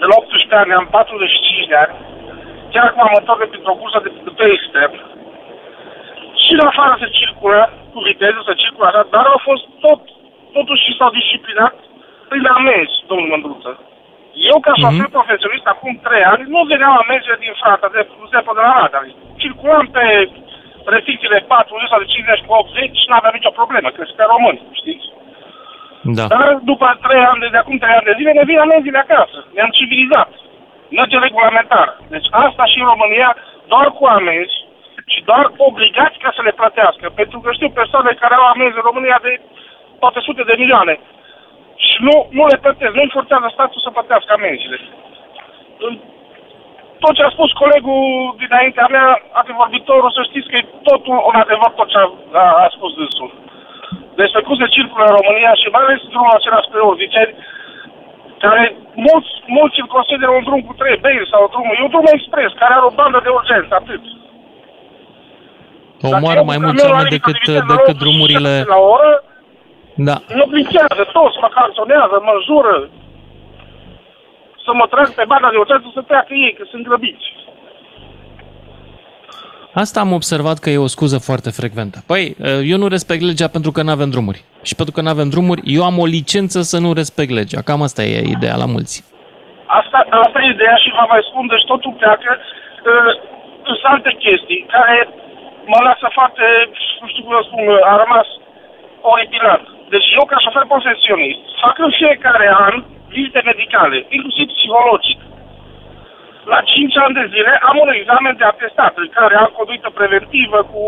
de la optsprezece ani, am patruzeci și cinci de ani. Chiar acum am întors printr-o cursă de, de pe extern. Și în afară se circulă, cu viteză se circulă așa, dar au fost tot, totuși s-au disciplinat prin amenzi, domnul Mândruță. Eu, ca șofer mm-hmm. profesionist, acum trei ani, nu veneam amenziile din Franța, de exemplu de la Radar. Circulam pe restricțiile patruzeci sau de cincizeci cu optzeci și n-aveam nicio problemă, că suntem români, știți? Da. Dar după trei ani, de acum trei ani de zile, ne vin amenziile acasă. Ne-am civilizat. Lege regulamentară. Deci asta și în România, doar cu amenzi și doar obligați ca să le plătească. Pentru că știu persoane care au amenzi în România de poate sute de milioane. Și nu, nu le plătesc, nu-i forțează statul să plătească amenziile. Tot ce a spus colegul dinaintea mea, antevorbitorul, să știți că e totul un adevăr tot ce a, a, a spus dânsul. Deci pe cum se circulă în România și mai ales drumul acela spre Urziceni, care mulți, mulți îl consideră un drum cu trei benzi sau drumul, e un drum expres, care are o bandă de urgență, atât. Omoară mai mulți oameni decât, decât drumurile... La oră, da. Nu plicează, toți mă canțonează, mă înjură să mă trag pe banda de urgență să treacă ei, că sunt grăbiți. Asta am observat că e o scuză foarte frecventă. Păi, eu nu respect legea pentru că n-avem drumuri. Și pentru că n-avem drumuri, eu am o licență să nu respect legea. Cam asta e ideea la mulți. Asta, asta e ideea și vă mai spun, deci totul pleacă. Sunt uh, alte chestii care mă lasă foarte, nu știu cum să spun, a rămas oripilat. Deci eu, ca șofer profesionist, fac în fiecare an vizite medicale, inclusiv psihologic. La cinci ani de zile am un examen de atestat, în care am conduită preventivă, cu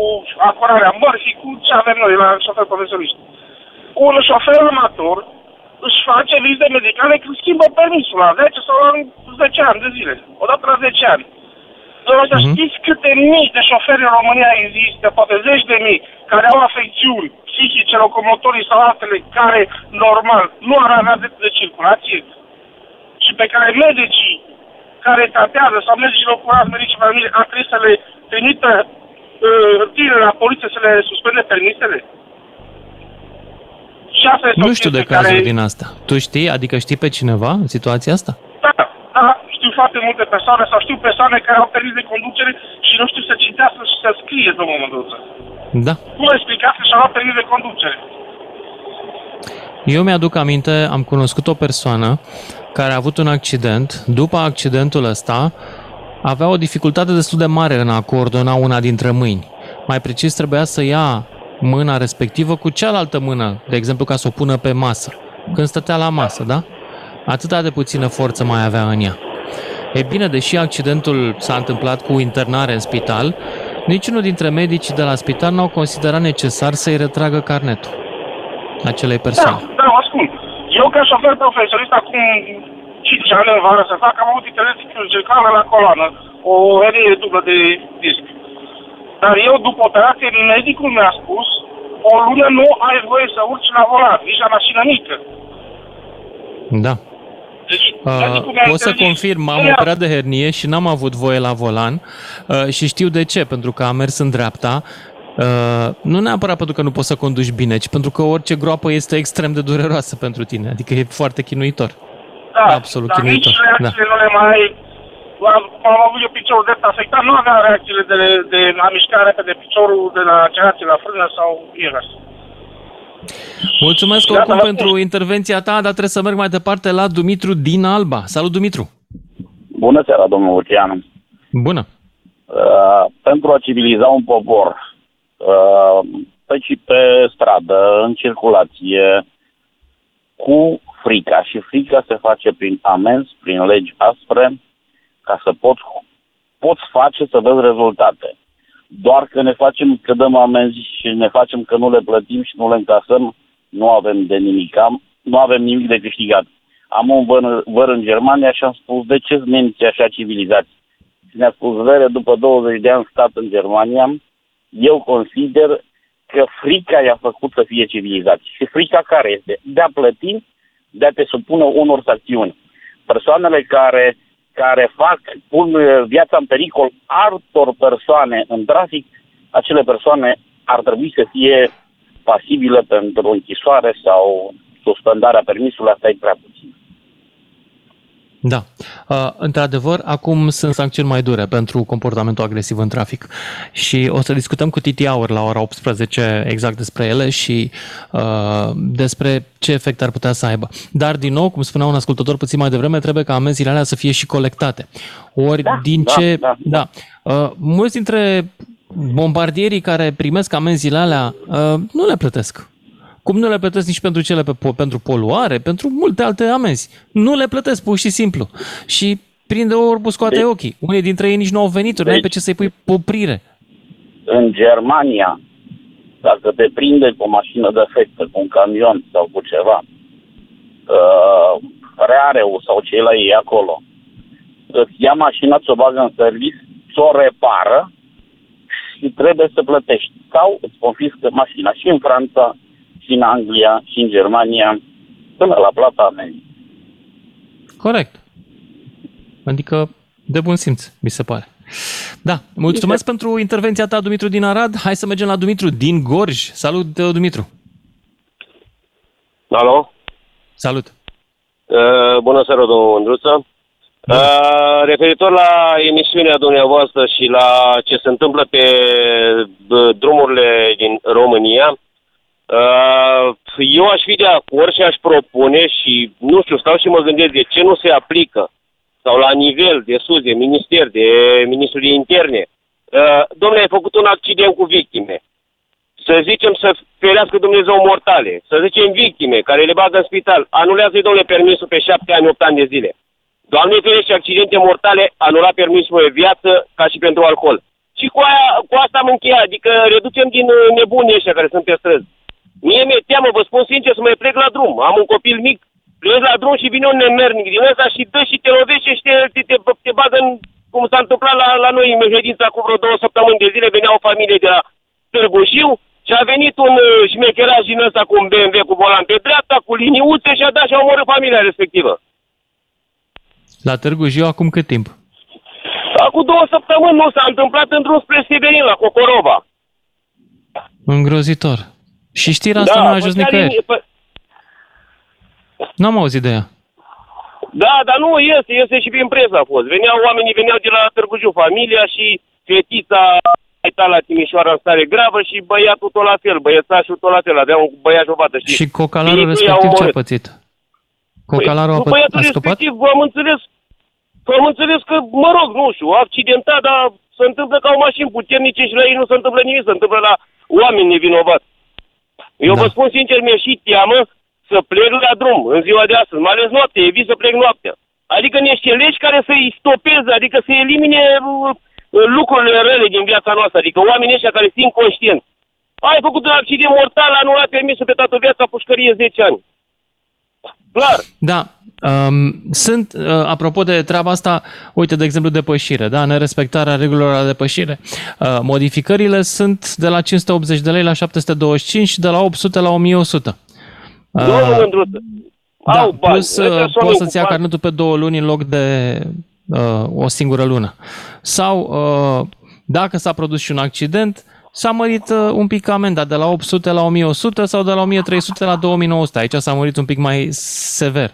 acorarea mărfii, cu ce avem noi la șofer profesionist. Un șofer amator își face vizite medicale când schimbă permisul la zece sau la zece ani de zile, odată la zece ani. Dar știți câte mii de șoferi în România există, poate zeci de mii, care au afecțiuni psihice, locomotorii sau altele, care normal nu ar avea dreptul de circulație și pe care medicii care tratează sau medicii locurari, medicii familie, ar trebui să le trimită hârtiile uh, la poliție să le suspende permisele? Nu știu de cazuri care... din asta. Tu știi? Adică știi pe cineva în situația asta? Da, da. Știu foarte multe persoane sau știu persoane care au permis de conducere și nu știu să citească și să scrie, domnul Mândruță. Da. Cum explicați că și-au luat permis de conducere? Eu mi-aduc aminte, am cunoscut o persoană care a avut un accident. După accidentul ăsta, avea o dificultate destul de mare în a coordona una dintre mâini. Mai precis, trebuia să ia mâna respectivă cu cealaltă mână, de exemplu, ca să o pună pe masă, când stătea la masă, da? Atâta de puțină forță mai avea în ea. E bine, deși accidentul s-a întâmplat cu internare în spital, niciunul dintre medicii de la spital n-au considerat necesar să-i retragă carnetul acelei persoane. Da, da, ascult. Eu, ca șofer profesionist, acum cinci ani în vară să fac, am avut intervenție chirurgicală la coloană, o hernie dublă de disc. Dar eu, după operație, medicul mi-a spus, o lună nu ai voie să urci la volan, nici la mașină mică. Da. Deci, uh, pot să confirm, am operat de hernie și n-am avut voie la volan uh, și știu de ce, pentru că am mers în dreapta, uh, nu neapărat pentru că nu poți să conduci bine, ci pentru că orice groapă este extrem de dureroasă pentru tine, adică e foarte chinuitor. Da, absolut dar chinuitor. Nici reacțiile da. Nu le mai ai, am avut eu piciorul drept afectat, nu aveam reacțiile de, de la mișcare pe de piciorul de la acerație la frână sau invers. Mulțumesc oricum pentru intervenția ta, dar trebuie să merg mai departe la Dumitru din Alba. Salut, Dumitru! Bună seara, domnul Urteanu! Bună! Uh, pentru a civiliza un popor, uh, pe și pe stradă, în circulație, cu frica. Și frica se face prin amenzi, prin legi aspre, ca să pot, poți face să vezi rezultate. Doar că ne facem că dăm amenzi și ne facem că nu le plătim și nu le încasăm, nu avem de nimic, am, nu avem nimic de câștigat. Am un văr, văr în Germania și am spus, de ce minți așa civilizați? Și ne-a spus, vere, după douăzeci de ani stat în Germania, eu consider că frica i-a făcut să fie civilizați. Și frica care este? De a plăti, de a te supune unor sancțiuni. Persoanele care care fac, pun viața în pericol altor persoane în trafic, acele persoane ar trebui să fie pasibile pentru închisoare sau suspendarea permisului, asta e prea puțin. Da. Într-adevăr, acum sunt sancțiuni mai dure pentru comportamentul agresiv în trafic și o să discutăm cu Titi Auer la ora optsprezece exact despre ele și uh, despre ce efect ar putea să aibă. Dar, din nou, cum spunea un ascultător puțin mai devreme, trebuie ca amenziile alea să fie și colectate. Ori da, din da, ce... Da, da. da. Uh, mulți dintre bombardierii care primesc amenziile alea uh, nu le plătesc. Cum nu le plătesc nici pentru cele pe, pentru poluare, pentru multe alte amenzi. Nu le plătesc, pur și simplu. Și prinde orbul, scoate deci, ochii. Unii dintre ei nici nu au venit, deci, nu ai pe ce să-i pui poprire. În Germania, dacă te prinde cu o mașină defectă, cu un camion sau cu ceva, uh, reareu sau ceilalți e acolo, îți ia mașina, ți-o bagă în serviciu, ți-o repară și trebuie să plătești. Sau îți confiscă mașina. Și în Franța, și în Anglia, și în Germania, până la plata amenzii. Corect. Adică de bun simț, mi se pare. Da, mulțumesc exact. Pentru intervenția ta, Dumitru din Arad. Hai să mergem la Dumitru din Gorj. Salut, Dumitru. Alo. Salut. Uh, bună seara, domnul Mândruță. Uh, referitor la emisiunea dumneavoastră și la ce se întâmplă pe drumurile din România, eu aș fi de acord și aș propune și, nu știu, stau și mă gândesc de ce nu se aplică sau la nivel de sus, de minister, de ministrul de interne. Domnule, ai făcut un accident cu victime. Să zicem să ferească Dumnezeu mortale. Să zicem victime care le bagă în spital. Anulează-i, domnule, permisul pe șapte ani, opt ani de zile. Doamne, ferește, accidente mortale, anula permisul de viață ca și pentru alcool. Și cu, aia, cu asta am încheiat. Adică reducem din nebunii ăștia care sunt pe străzi. Mie mi-e teamă, vă spun sincer, să mai plec la drum. Am un copil mic, plec la drum și vine un nemernic din ăsta și dă și te lovește și te, te, te, te bagă în... Cum s-a întâmplat la, la noi în Medința, cu vreo două săptămâni de zile, venea o familie de la Târgu Jiu și a venit un șmecheraj din ăsta cu un B M W cu volan pe dreapta, cu liniuțe și a dat și a omorât familia respectivă. La Târgu Jiu acum cât timp? Acum două săptămâni nu s-a întâmplat în drum spre Severin, la Cocorova. Îngrozitor. Și știrea asta da, nu a ajuns nicăieri. Pă... N-am auzit de ea. Da, dar nu, este, este și prin presă a fost. Veneau oamenii, veneau de la Târgu Jiu, familia și fetița a la Timișoara în stare gravă și băiatul tot la fel, băiețașul tot la fel, avea un băiaș o bată. Știi? Și cocalarul respectiv ce a pățit? Cocalarul păi, a, păț- a scăpat? Respectiv, am înțeles, am înțeles că, mă rog, nu știu, accidentat, dar se întâmplă ca o mașină puternice și la ei nu se întâmplă nimic, se întâmplă la oameni nevinovați. Eu da. vă spun sincer, mi-e și teamă să plec la drum în ziua de astăzi, mai ales noaptea, evit să plec noaptea. Adică niște legi care să-i stopeze, adică să elimine lucrurile rele din viața noastră, adică oamenii ăștia care sunt conștienți. Ai făcut un accident mortal, anulat permisul pe toată viața, pușcărie zece ani. Clar. Da. Um, sunt, uh, apropo de treaba asta, uite, de exemplu, depășire, da? Nerespectarea regulilor la depășire. Uh, modificările sunt de la cinci sute optzeci de lei la șapte sute douăzeci și cinci și de la opt sute la o mie o sută. Uh, uh, da, plus uh, poți să-ți ia carnetul pe două luni în loc de uh, o singură lună. Sau, uh, dacă s-a produs și un accident, s-a mărit uh, un pic amenda de la opt sute la o mie o sută sau de la o mie trei sute la două mii nouă sute. Aici s-a mărit un pic mai sever.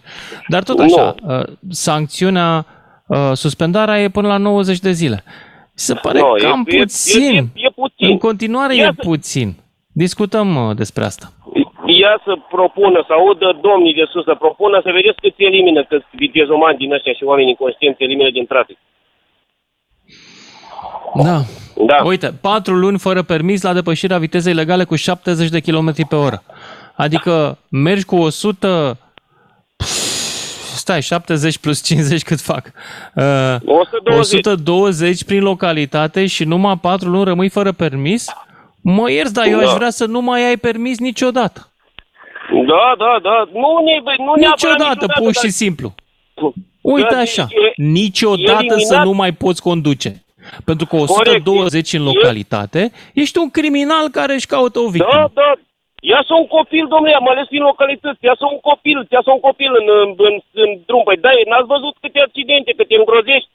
Dar tot așa, uh, sancțiunea, uh, suspendarea e până la nouăzeci de zile. Se pare no, cam e, puțin. E, e, e puțin. În continuare ia e să... puțin. Discutăm uh, despre asta. Ia să propună, să audă domnii de sus, să propună, să vedeți cât se elimină, cât vitezomani din ăștia și oamenii inconștienți elimină din trafic. Da. Da. Uite, patru luni fără permis la depășirea vitezei legale cu șaptezeci de kilometri pe oră. Adică mergi cu o sută... Stai, șaptezeci plus cincizeci cât fac? o sută douăzeci. o sută douăzeci prin localitate și numai patru luni rămâi fără permis? Mă ierți, dar eu aș vrea să nu mai ai permis niciodată. Da, da, da. Nu, ne, nu niciodată, niciodată, pur și dar... simplu. Uite așa. Niciodată eliminat... să nu mai poți conduce. Pentru că o sută douăzeci corect. În localitate, ești un criminal care își caută o victimă. Da, da, Ia să un copil, domnule, am ales din localități, ia să un copil, ia să un copil în, în, în, în drum. Păi da, n-ați văzut câte accidente, câte îngrozești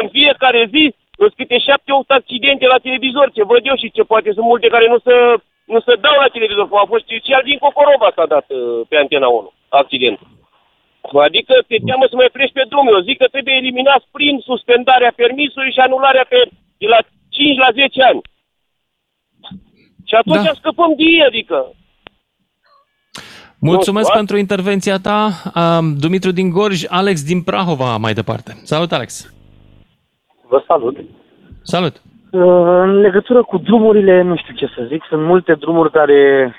în fiecare zi, sunt câte șapte, opt accidente la televizor, ce văd eu și ce poate sunt multe care nu se, nu se dau la televizor. A fost și al din Cocorova s-a dat pe Antena unu, accidentul. Adică te teamă să mai pleci pe drum. Eu zic că trebuie eliminat prin suspendarea permisului și anularea pe, de la cinci la zece ani. Și atunci da. Scăpăm de ei, adică. Mulțumesc no, pentru intervenția ta. Dumitru din Gorj, Alex din Prahova mai departe. Salut, Alex! Vă salut! Salut! În legătură cu drumurile, nu știu ce să zic, sunt multe drumuri care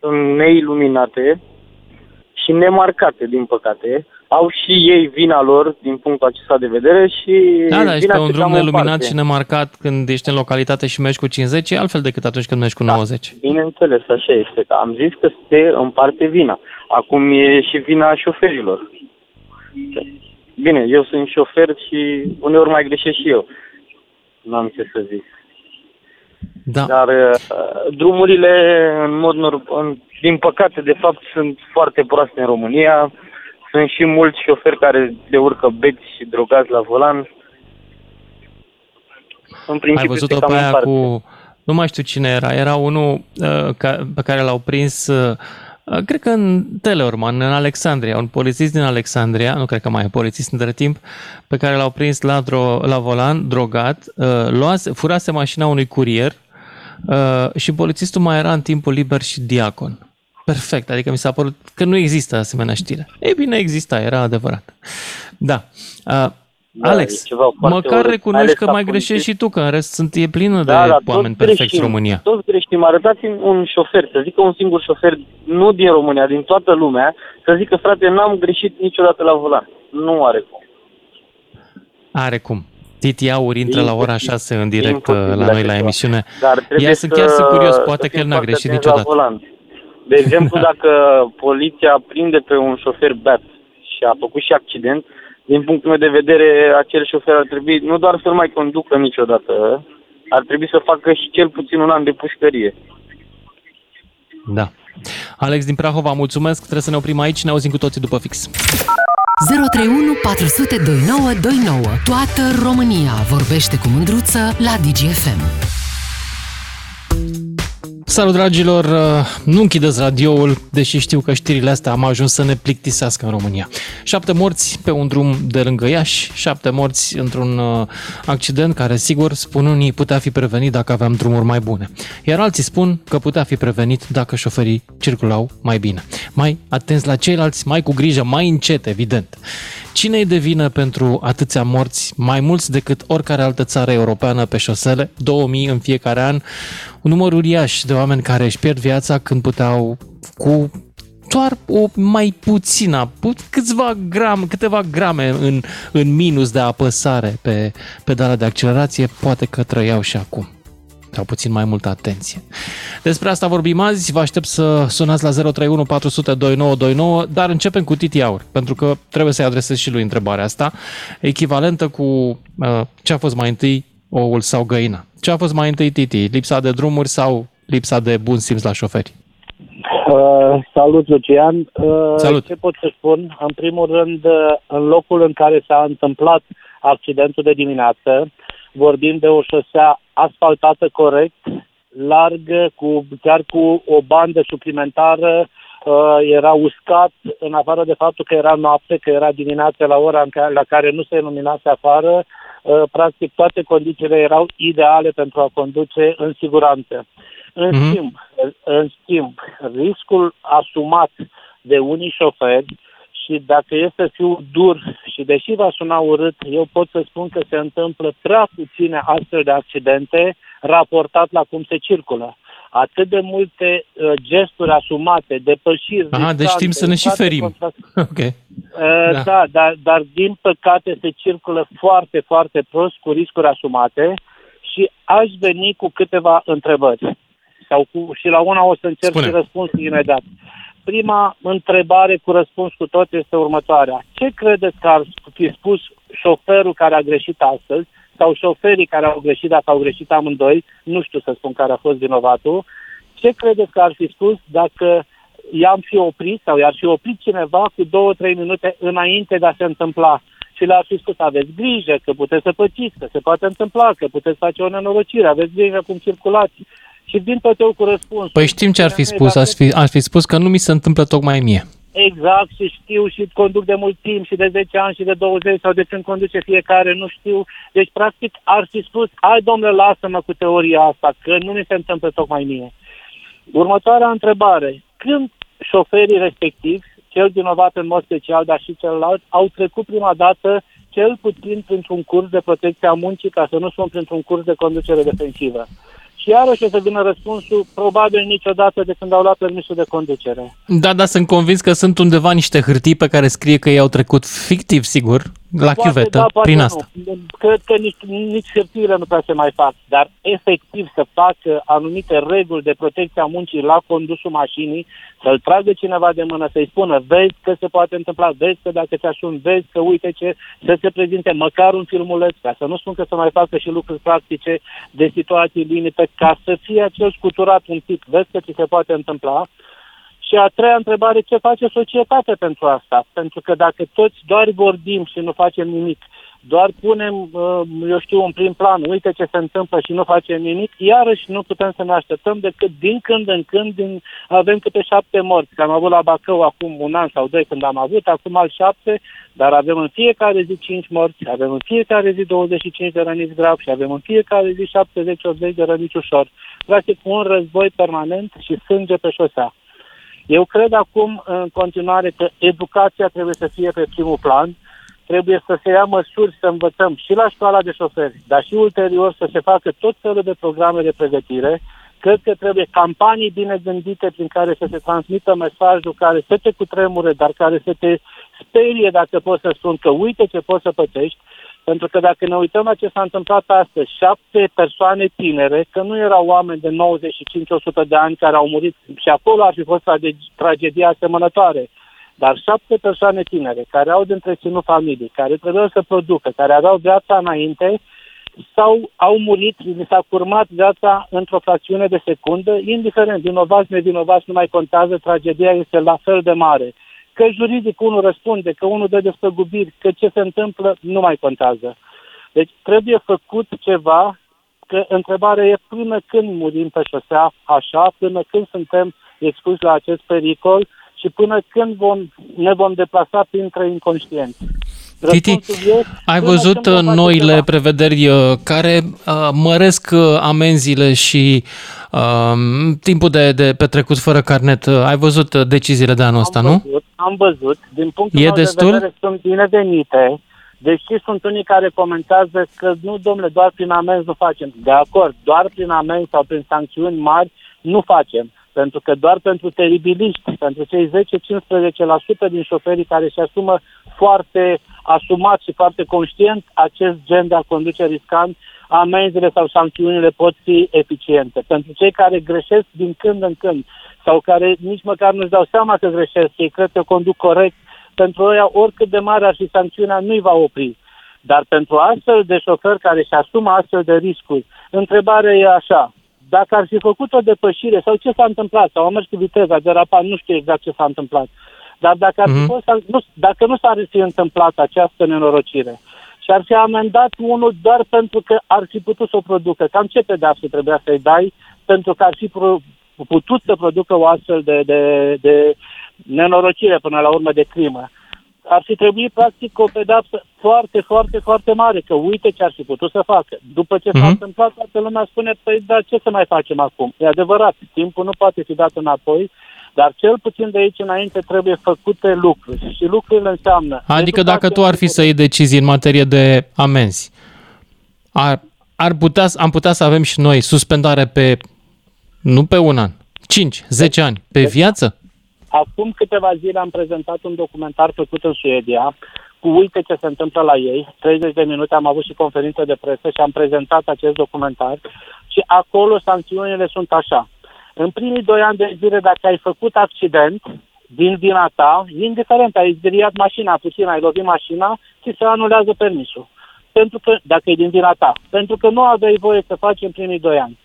sunt neiluminate și nemarcate, din păcate. Au și ei vina lor, din punctul acesta de vedere, și... Da, da, ești pe un drum neiluminat și nemarcat când ești în localitate și mergi cu cincizeci, e altfel decât atunci când mergi cu nouăzeci. Da, bineînțeles, așa este. Am zis că se împarte vina. Acum e și vina șoferilor. Bine, eu sunt șofer și uneori mai greșesc și eu. N-am ce să zic. Da. Dar uh, drumurile, în mod normal, din păcate, de fapt, sunt foarte proaste în România. Sunt și mulți șoferi care se urcă beți și drogați la volan. În principiu, ai văzut-o pe aia cu... Nu mai știu cine era. Era unul uh, ca, pe care l-au prins... Uh, cred că în Teleorman, în Alexandria, un polițist din Alexandria, nu cred că mai e polițist între timp, pe care l-au prins la, dro- la volan, drogat, uh, luase, furase mașina unui curier uh, și polițistul mai era în timpul liber și diacon. Perfect, adică mi s-a părut că nu există asemenea știre. Ei bine, exista, era adevărat. Da. Uh, da Alex, măcar recunoști că mai greșești și tu, că în rest sunt, e plină da, de da, oameni perfecți în România. Toți greșim. Arătați-mi un șofer, să zică un singur șofer, nu din România, din toată lumea, să zică, frate, n-am greșit niciodată la volan. Nu are cum. Are cum. Titi Aur intră la ora șase în direct la noi la emisiune. Ia sunt chiar sunt curios, poate că el n-a greșit niciodată. De exemplu, dacă poliția prinde pe un șofer beat și a făcut și accident, din punctul meu de vedere, acel șofer ar trebui nu doar să-l mai conducă niciodată, ar trebui să facă și cel puțin un an de pușcărie. Da. Alex din Prahova, mulțumesc, trebuie să ne oprim aici, ne auzim cu toții după fix. zero trei unu patru zero zero doi nouă doi nouă. Toată România vorbește cu Mândruță la D G F M. Salut, dragilor! Nu închideți radioul, deși știu că știrile astea am ajuns să ne plictisească în România. Șapte morți pe un drum de lângă Iași, șapte morți într-un accident care, sigur, spun unii, putea fi prevenit dacă aveam drumuri mai bune. Iar alții spun că putea fi prevenit dacă șoferii circulau mai bine. Mai atenți la ceilalți, mai cu grijă, mai încet, evident. Cine-i de vină pentru atâția morți, mai mulți decât oricare altă țară europeană pe șosele, două mii în fiecare an, un număr uriaș de oameni care își pierd viața când puteau cu doar o mai puțină, câțiva gram, câteva grame în, în minus de apăsare pe pedala de accelerație, poate că trăiau și acum. Sau puțin mai multă atenție. Despre asta vorbim azi, vă aștept să sunați la zero trei unu patru zero zero doi nouă doi nouă, dar începem cu Titi Aur, pentru că trebuie să-i adresez și lui întrebarea asta, echivalentă cu uh, ce a fost mai întâi, oul sau găina. Ce a fost mai întâi, Titi? Lipsa de drumuri sau lipsa de bun simț la șoferi? Uh, salut, Lucian! Uh, salut! Ce pot să spun? În primul rând, în locul în care s-a întâmplat accidentul de dimineață, vorbim de o șosea asfaltată corect, largă, cu, chiar cu o bandă suplimentară, uh, era uscat, în afară de faptul că era noapte, că era dimineața la ora în care, la care nu se iluminase afară, uh, practic toate condițiile erau ideale pentru a conduce în siguranță. În, mm-hmm. schimb, în schimb, riscul asumat de unii șoferi, și dacă este să fiu dur și deși va suna urât, eu pot să spun că se întâmplă prea puține astfel de accidente raportat la cum se circulă. Atât de multe uh, gesturi asumate, depășiri... Aha, deci știm să ne și ferim. Contra... Okay. Uh, da, da dar, dar din păcate se circulă foarte, foarte prost cu riscuri asumate și aș veni cu câteva întrebări. Sau cu... Și la una o să încerc Spune. și răspunsul imediat. Prima întrebare cu răspuns cu tot este următoarea. Ce credeți că ar fi spus șoferul care a greșit astăzi sau șoferii care au greșit, dacă au greșit amândoi, nu știu să spun care a fost vinovatul, Ce credeți că ar fi spus dacă i-am fi oprit sau i-ar fi oprit cineva cu două, trei minute înainte de a se întâmpla și le-ar fi spus, aveți grijă că puteți să pățiți, că se poate întâmpla, că puteți face o nenorocire, aveți grijă cum circulați? Și din tot eu cu răspunsul. Păi știm ce ar fi spus, ar fi, ar fi spus că nu mi se întâmplă tocmai mie. Exact, și știu și conduc de mult timp și de zece ani și de douăzeci sau de când conduce fiecare, nu știu. Deci, practic, ar fi spus, hai domnule, lasă-mă cu teoria asta, că nu mi se întâmplă tocmai mie. Următoarea întrebare. Când șoferii respectivi, cel vinovat în mod special, dar și celălalt, au trecut prima dată cel puțin printr-un curs de protecție a muncii, ca să nu spun printr-un curs de conducere defensivă? Și iarăși o să vină răspunsul, probabil niciodată de când au luat permisul de conducere. Da, dar sunt convins că sunt undeva niște hârtii pe care scrie că ei au trecut fictiv, sigur, la poate chiuvetă, da, poate prin asta. Nu. Cred că nici, nici hârtiile nu prea se mai fac, dar efectiv să facă anumite reguli de protecție a muncii la condusul mașinii, să-l tragă cineva de mână, să-i spună, vezi că se poate întâmpla, vezi că dacă ți-asumi, vezi că uite ce, să se prezinte măcar un filmuleț, ca să nu spun că să mai facă și lucruri practice de situații limite, ca să fie acel scuturat un pic, vezi că ce se poate întâmpla. Și a treia întrebare, ce face societatea pentru asta? Pentru că dacă toți doar vorbim și nu facem nimic, doar punem, eu știu, în prim plan, uite ce se întâmplă și nu facem nimic, iarăși nu putem să ne așteptăm decât din când în când din... avem câte șapte morți. Că am avut la Bacău acum un an sau doi când am avut, acum al șapte, dar avem în fiecare zi cinci morți, avem în fiecare zi douăzeci și cinci de răniți grav și avem în fiecare zi șaptezeci optzeci de răniți ușor. Practic un război permanent și sânge pe șosea. Eu cred acum, în continuare, că educația trebuie să fie pe primul plan, trebuie să se ia măsuri să învățăm și la școala de șoferi, dar și ulterior să se facă tot felul de programe de pregătire. Cred că trebuie campanii bine gândite prin care să se transmită mesajul care să te cutremure, dar care să te sperie, dacă pot să spun, că uite ce poți să pățești. Pentru că dacă ne uităm la ce s-a întâmplat astăzi, șapte persoane tinere, că nu erau oameni de nouăzeci și cinci la o sută de ani care au murit și acolo ar fi fost tragedia asemănătoare, dar șapte persoane tinere care au de întreținut familii, care trebuiau să producă, care aveau viața înainte, sau au murit, li s-a curmat viața într-o fracțiune de secundă, indiferent, vinovați, nevinovați, nu mai contează, tragedia este la fel de mare. Că juridic unul răspunde, că unul dă despăgubiri, că ce se întâmplă nu mai contează. Deci trebuie făcut ceva, că întrebarea e până când murim pe șosea așa, până când suntem expuși la acest pericol și până când vom, ne vom deplasa printre inconștienți. Titi, ai văzut noile prevederi care măresc amenziile și uh, timpul de, de petrecut fără carnet? Ai văzut deciziile de anul ăsta, nu? Am văzut. Din punctul meu de vedere sunt binevenite, deși sunt unii care comentează că nu, domnule, doar prin amenzi nu facem. De acord, doar prin amenzi sau prin sancțiuni mari nu facem. Pentru că doar pentru teribiliști, pentru cei zece la cincisprezece la sută din șoferii care își asumă foarte asumat și foarte conștient acest gen de a conduce riscant, amenzile sau sancțiunile pot fi eficiente. Pentru cei care greșesc din când în când sau care nici măcar nu-și dau seama că greșesc, ei cred că conduc corect, pentru ei oricât de mare ar fi sancțiunea, nu-i va opri. Dar pentru astfel de șoferi care își asumă astfel de riscuri, întrebarea e așa. Dacă ar fi făcut o depășire sau ce s-a întâmplat, sau a mers cu viteza, derapat, nu știu exact ce s-a întâmplat, dar dacă, ar fi fost, nu, dacă nu s-ar fi întâmplat această nenorocire și ar fi amendat unul doar pentru că ar fi putut să o producă, cam ce pedeapsă trebuia să-i dai pentru că ar fi putut să producă o astfel de, de, de nenorocire până la urmă de crimă? Ar fi trebuit practic o pedeapsă foarte, foarte, foarte mare, că uite ce ar fi putut să facă. După ce s-a mm-hmm. întâmplat, toată lumea spune, păi, dar ce să mai facem acum? E adevărat, timpul nu poate fi dat înapoi, dar cel puțin de aici înainte trebuie făcute lucruri. Și lucrurile înseamnă... Adică dacă tu ar fi să iei decizii în materie de amenzi, ar, ar putea, am putea să avem și noi suspendare pe, nu pe un an, cinci, zece ani, pe viață? Acum câteva zile am prezentat un documentar făcut în Suedia, cu uite ce se întâmplă la ei, treizeci de minute, am avut și conferință de presă și am prezentat acest documentar și acolo sancțiunile sunt așa. În primii doi ani de zile, dacă ai făcut accident din vina ta, indiferent, ai zdiriat mașina puțin, ai lovit mașina, ți se anulează permisul, pentru că, dacă e din vina ta, pentru că nu aveai voie să faci în primii doi ani.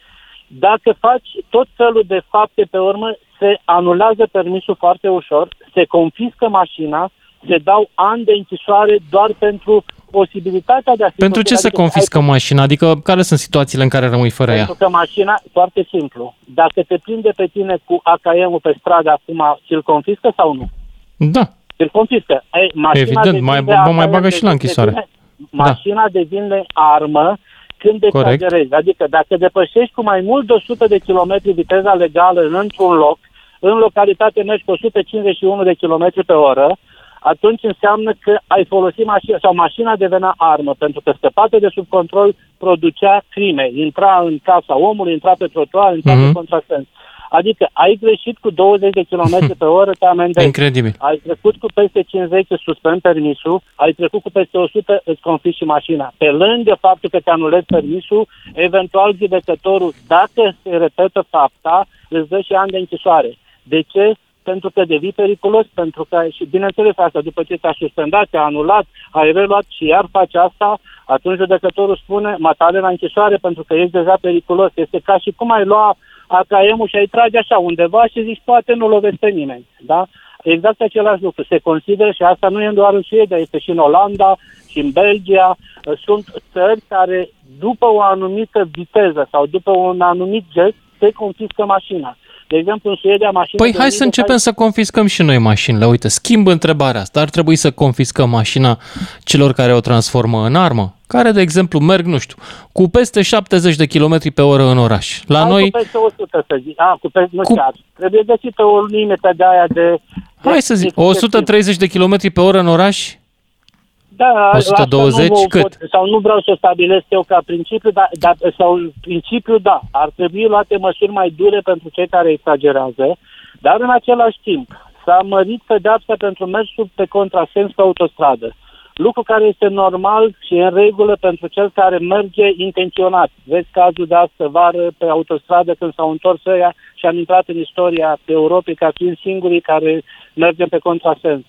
Dacă faci tot felul de fapte pe urmă, se anulează permisul foarte ușor, se confiscă mașina, se dau ani de închisoare doar pentru posibilitatea de a fi... Pentru ce se confiscă mașina? Adică care sunt situațiile în care rămâi fără ea? Pentru că mașina, foarte simplu, dacă te prinde pe tine cu A K M-ul pe stradă acum, ți-l confiscă sau nu? Da. Ți-l confiscă. Ei, evident, mai, mai bagă și la închisoare. Devine, mașina da. devine armă când exagerezi. Adică dacă depășești cu mai mult de o sută de kilometri viteza legală într-un loc, în localitate mergi cu o sută cincizeci și unu de kilometri pe oră, atunci înseamnă că ai folosit mașina, sau mașina devenea armă, pentru că scăpată de sub control producea crime. Intra în casa omului, intra pe trotuar, intra mm-hmm. pe contrasens. Adică ai greșit cu douăzeci de kilometri pe oră, te amendezi. Incredibil. Ai trecut cu peste cincizeci, îți suspend permisul, ai trecut cu peste o sută, îți confisci și mașina. Pe lângă faptul că te anulezi permisul, eventual judecătorul, dacă se repetă fapta, îți dă și ani de închisoare. De ce? Pentru că devii periculos, pentru că, și bineînțeles asta, după ce te-a suspendat, te-a anulat, ai reluat și iar faci asta, atunci judecătorul spune, mă tare la închisoare pentru că ești deja periculos. Este ca și cum ai lua A K M-ul și ai trage așa undeva și zici, poate nu lovesc pe nimeni, da? Exact același lucru. Se consideră, și asta nu e doar în Suedia, este și în Olanda, și în Belgia, sunt țări care după o anumită viteză sau după un anumit gest se confiscă mașina. De exemplu, în Suedia, mașina... Păi hai să începem să confiscăm și noi mașinile. Uite, schimb întrebarea asta. Ar trebui să confiscăm mașina celor care o transformă în armă? Care, de exemplu, merg, nu știu, cu peste șaptezeci de kilometri pe oră în oraș. La hai noi... cu peste o sută, să zic. A, cu peste... Nu cu... chiar. Trebuie găsit o limită de aia de... Hai să zic, o sută treizeci de kilometri pe oră în oraș? Da, o sută douăzeci, nu cât? Pot, sau nu vreau să o stabilesc eu ca principiu, dar, dar, sau principiu, da, ar trebui luate măsuri mai dure pentru cei care exagerează, dar în același timp s-a mărit pedeapsa pentru mersul pe contrasens pe autostradă. Lucru care este normal și în regulă pentru cel care merge intenționat. Vezi cazul de astă vară pe autostradă când s-au întors ăia și am intrat în istoria Europei ca fiind singurii care mergem pe contrasens.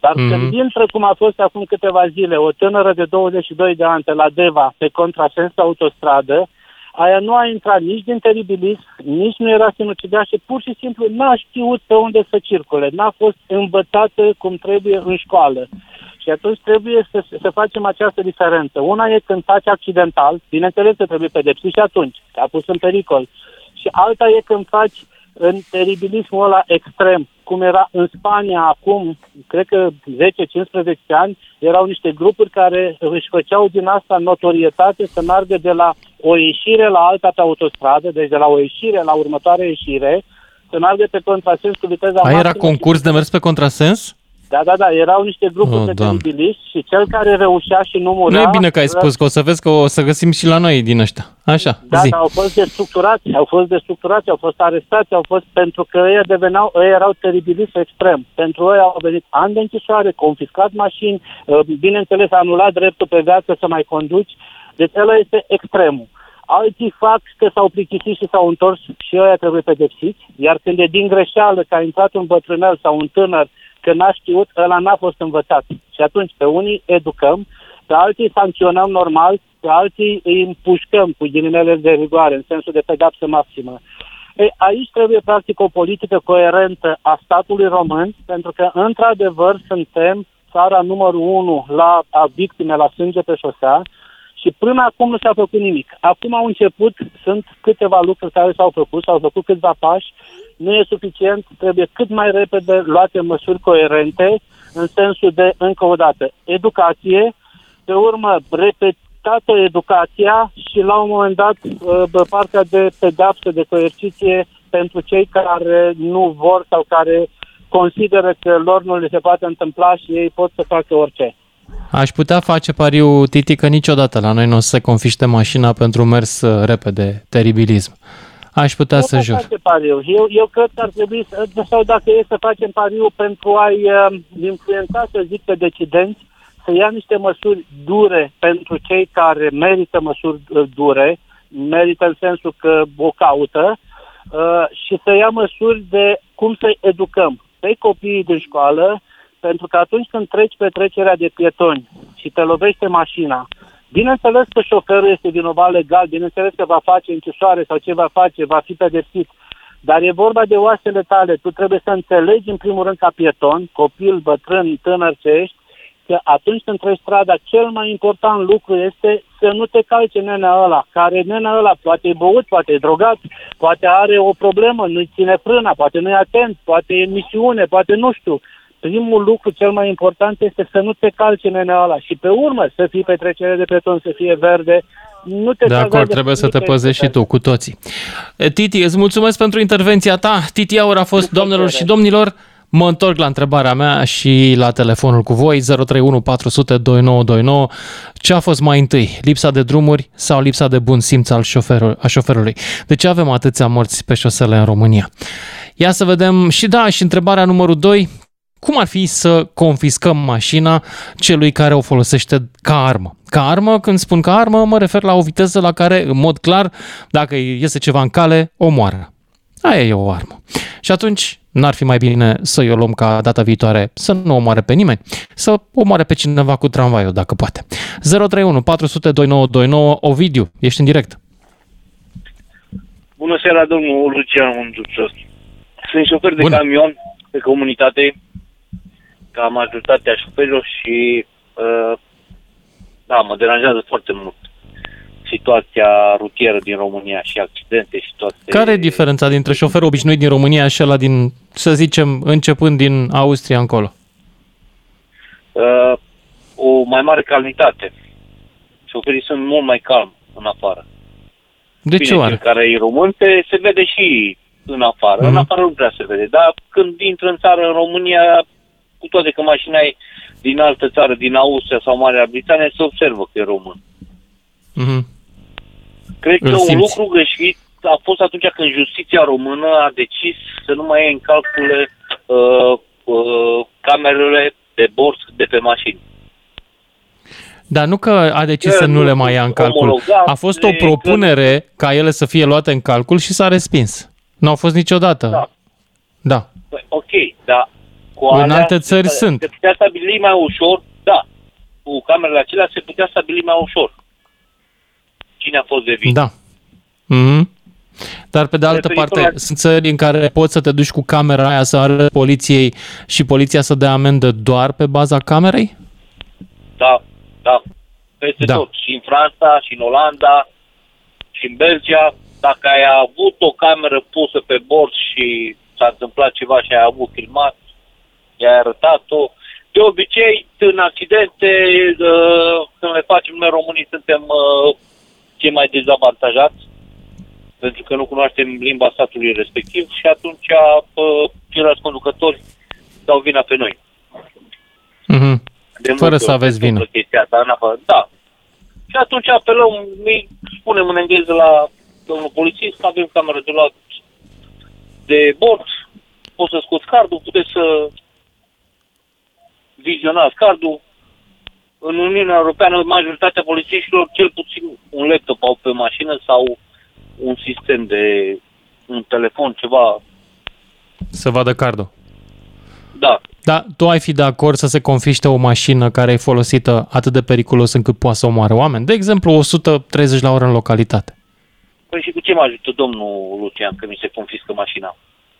Dar mm-hmm. când intră, cum a fost acum câteva zile, o tânără de douăzeci și doi de ani de la Deva pe contrasens autostradă, aia nu a intrat nici din teribilism, nici nu era sinucideasă și pur și simplu n-a știut pe unde să circule, n-a fost învățată cum trebuie în școală. Și atunci trebuie să, să facem această diferență. Una e când faci accidental, bineînțeles că trebuie pedepsit și atunci, te-a pus în pericol. Și alta e când faci în teribilismul ăla extrem, cum era în Spania acum, cred că zece cincisprezece ani, erau niște grupuri care își făceau din asta notorietate să meargă de la o ieșire la alta pe autostradă, deci de la o ieșire la următoarea ieșire, să meargă pe contrasens cu viteza maximă. A, era concurs de mers pe contrasens? Da, da, da, erau niște grupuri oh, de teribiliști și cel care reușea și nu murea... Nu e bine că ai spus, că o să vezi că o să găsim și la noi din ăștia. Așa, da, zi. Da, au fost destructurați, au fost destructurați, au fost arestați, au fost... Pentru că ei deveneau, ei erau teribiliști extrem. Pentru ei au venit ani de închisoare, confiscat mașini, bineînțeles, anulat dreptul pe viață să mai conduci. Deci ăla este extremul. Alții fac că s-au plictisit și s-au întors și ăia trebuie pedepsiți. Iar când e din greșeală că a intrat un bătrânel sau un tânăr că n-a știut, ăla n-a fost învățat. Și atunci pe unii educăm, pe alții sancționăm normal, pe alții îi împușcăm cu ghilimele de rigoare, în sensul de pedeapsă maximă. E, aici trebuie practic o politică coerentă a statului român, pentru că într-adevăr suntem țara numărul unu la a victime la sânge pe șosea și până acum nu s-a făcut nimic. Acum au început, sunt câteva lucruri care s-au făcut, s-au făcut câțiva pași. Nu e suficient, trebuie cât mai repede luate măsuri coerente în sensul de, încă o dată, educație, pe urmă repetată educația și la un moment dat partea de pedeapsă, de coerciție pentru cei care nu vor sau care consideră că lor nu li se poate întâmpla și ei pot să facă orice. Aș putea face pariu, Titi, că niciodată la noi nu o să se confiște mașina pentru mers repede, teribilism. Aș putea nu să jur. Eu, eu cred că ar trebui, să, sau dacă e să facem pariu pentru a-i uh, influența, să zic, pe decidenți, să ia niște măsuri dure pentru cei care merită măsuri dure, merită în sensul că o caută, uh, și să ia măsuri de cum să-i educăm pe copiii din școală, pentru că atunci când treci pe trecerea de pietoni și te lovește mașina, Bineînțeles că șoferul este vinovat legal, bineînțeles că va face închisoare sau ce va face, va fi pedepsit, dar e vorba de oasele tale. Tu trebuie să înțelegi, în primul rând, ca pieton, copil, bătrân, tânăr ce ești, că atunci când treci strada, cel mai important lucru este să nu te calce nenea ăla, care nenea ăla poate e băut, poate e drogat, poate are o problemă, nu-i ține frâna, poate nu-i atent, poate e în misiune, poate nu știu. Primul lucru cel mai important este să nu te calce nenea ăla și pe urmă să fii petrecere de peton, să fie verde. Nu te de acord, trebuie să te păzești și tu, cu toții. Titi, îți mulțumesc pentru intervenția ta. Titi Aur a fost, doamnelor și domnilor. Mă întorc la întrebarea mea și la telefonul cu voi, zero trei unu patru sute douăzeci și nouă douăzeci și nouă. Ce a fost mai întâi? Lipsa de drumuri sau lipsa de bun simț al șoferului, a șoferului? De ce avem atâția morți pe șosele în România? Ia să vedem și da, și întrebarea numărul doi, cum ar fi să confiscăm mașina celui care o folosește ca armă? Ca armă, când spun ca armă, mă refer la o viteză la care, în mod clar, dacă iese ceva în cale, omoară. Aia e o armă. Și atunci, n-ar fi mai bine să-i o luăm ca data viitoare să nu omoare pe nimeni, să omoare pe cineva cu tramvaiul, dacă poate. zero trei unu patru sute douăzeci și nouă douăzeci și nouă. Ovidiu, ești în direct. Bună seara, domnul Lucian Unducios. Sunt șofer de Bună. camion pe comunitate, ca majoritatea șoferilor și uh, da, mă deranjează foarte mult situația rutieră din România și accidente și toate. Care e diferența dintre șoferul obișnuit din România și ăla din, să zicem, începând din Austria încolo? Uh, o mai mare calmitate. Șoferii sunt mult mai calmi în afară. De Bine, ce oare? Care e român, se vede și în afară. Mm-hmm. În afară nu prea se vede, dar când intră în țară, în România, cu toate că mașina e din altă țară, din Austria sau Marea Britanie, se observă că e român. Mm-hmm. Cred Îl că simți. Un lucru greșit a fost atunci când justiția română a decis să nu mai ia în calcul uh, uh, camerele de bord de pe mașini. Dar nu că a decis că să nu le mai ia în calcul. A fost o propunere că... ca ele să fie luate în calcul și s-a respins. Nu au fost niciodată. Da. da. Păi, ok, dar cu în alte țări se, sunt. Se putea stabili mai ușor, da. Cu camerele acelea se putea stabili mai ușor cine a fost de vină. Da. Mm-hmm. Dar pe de altă parte, la... sunt țări în care poți să te duci cu camera aia să arăți poliției și poliția să dea amendă doar pe baza camerei? Da, da. Peste da. tot. Și în Franța, și în Olanda, și în Belgia. Dacă ai avut o cameră pusă pe bord și s-a întâmplat ceva și ai avut filmat, i-ai arătat-o. De obicei, în accidente, când le facem noi românii, suntem cei mai dezavantajați, pentru că nu cunoaștem limba statului respectiv și atunci ceilalți conducători dau vina pe noi. Mm-hmm. Fără să aveți vină. Da. Și atunci apelăm, îi spunem în engleză la domnul polițist, avem cameră de luat de bord, poți să scoți cardul, puteți să vizionați cardul. În Uniunea Europeană, majoritatea polițiștilor, cel puțin un laptop au pe mașină sau un sistem de un telefon, ceva. Să vadă cardul. Da. Dar tu ai fi de acord să se confiște o mașină care e folosită atât de periculos încât poate să omoare oameni? De exemplu, o sută treizeci la oră în localitate. Păi și cu ce mă ajută, domnul Lucian, că mi se confiscă mașina?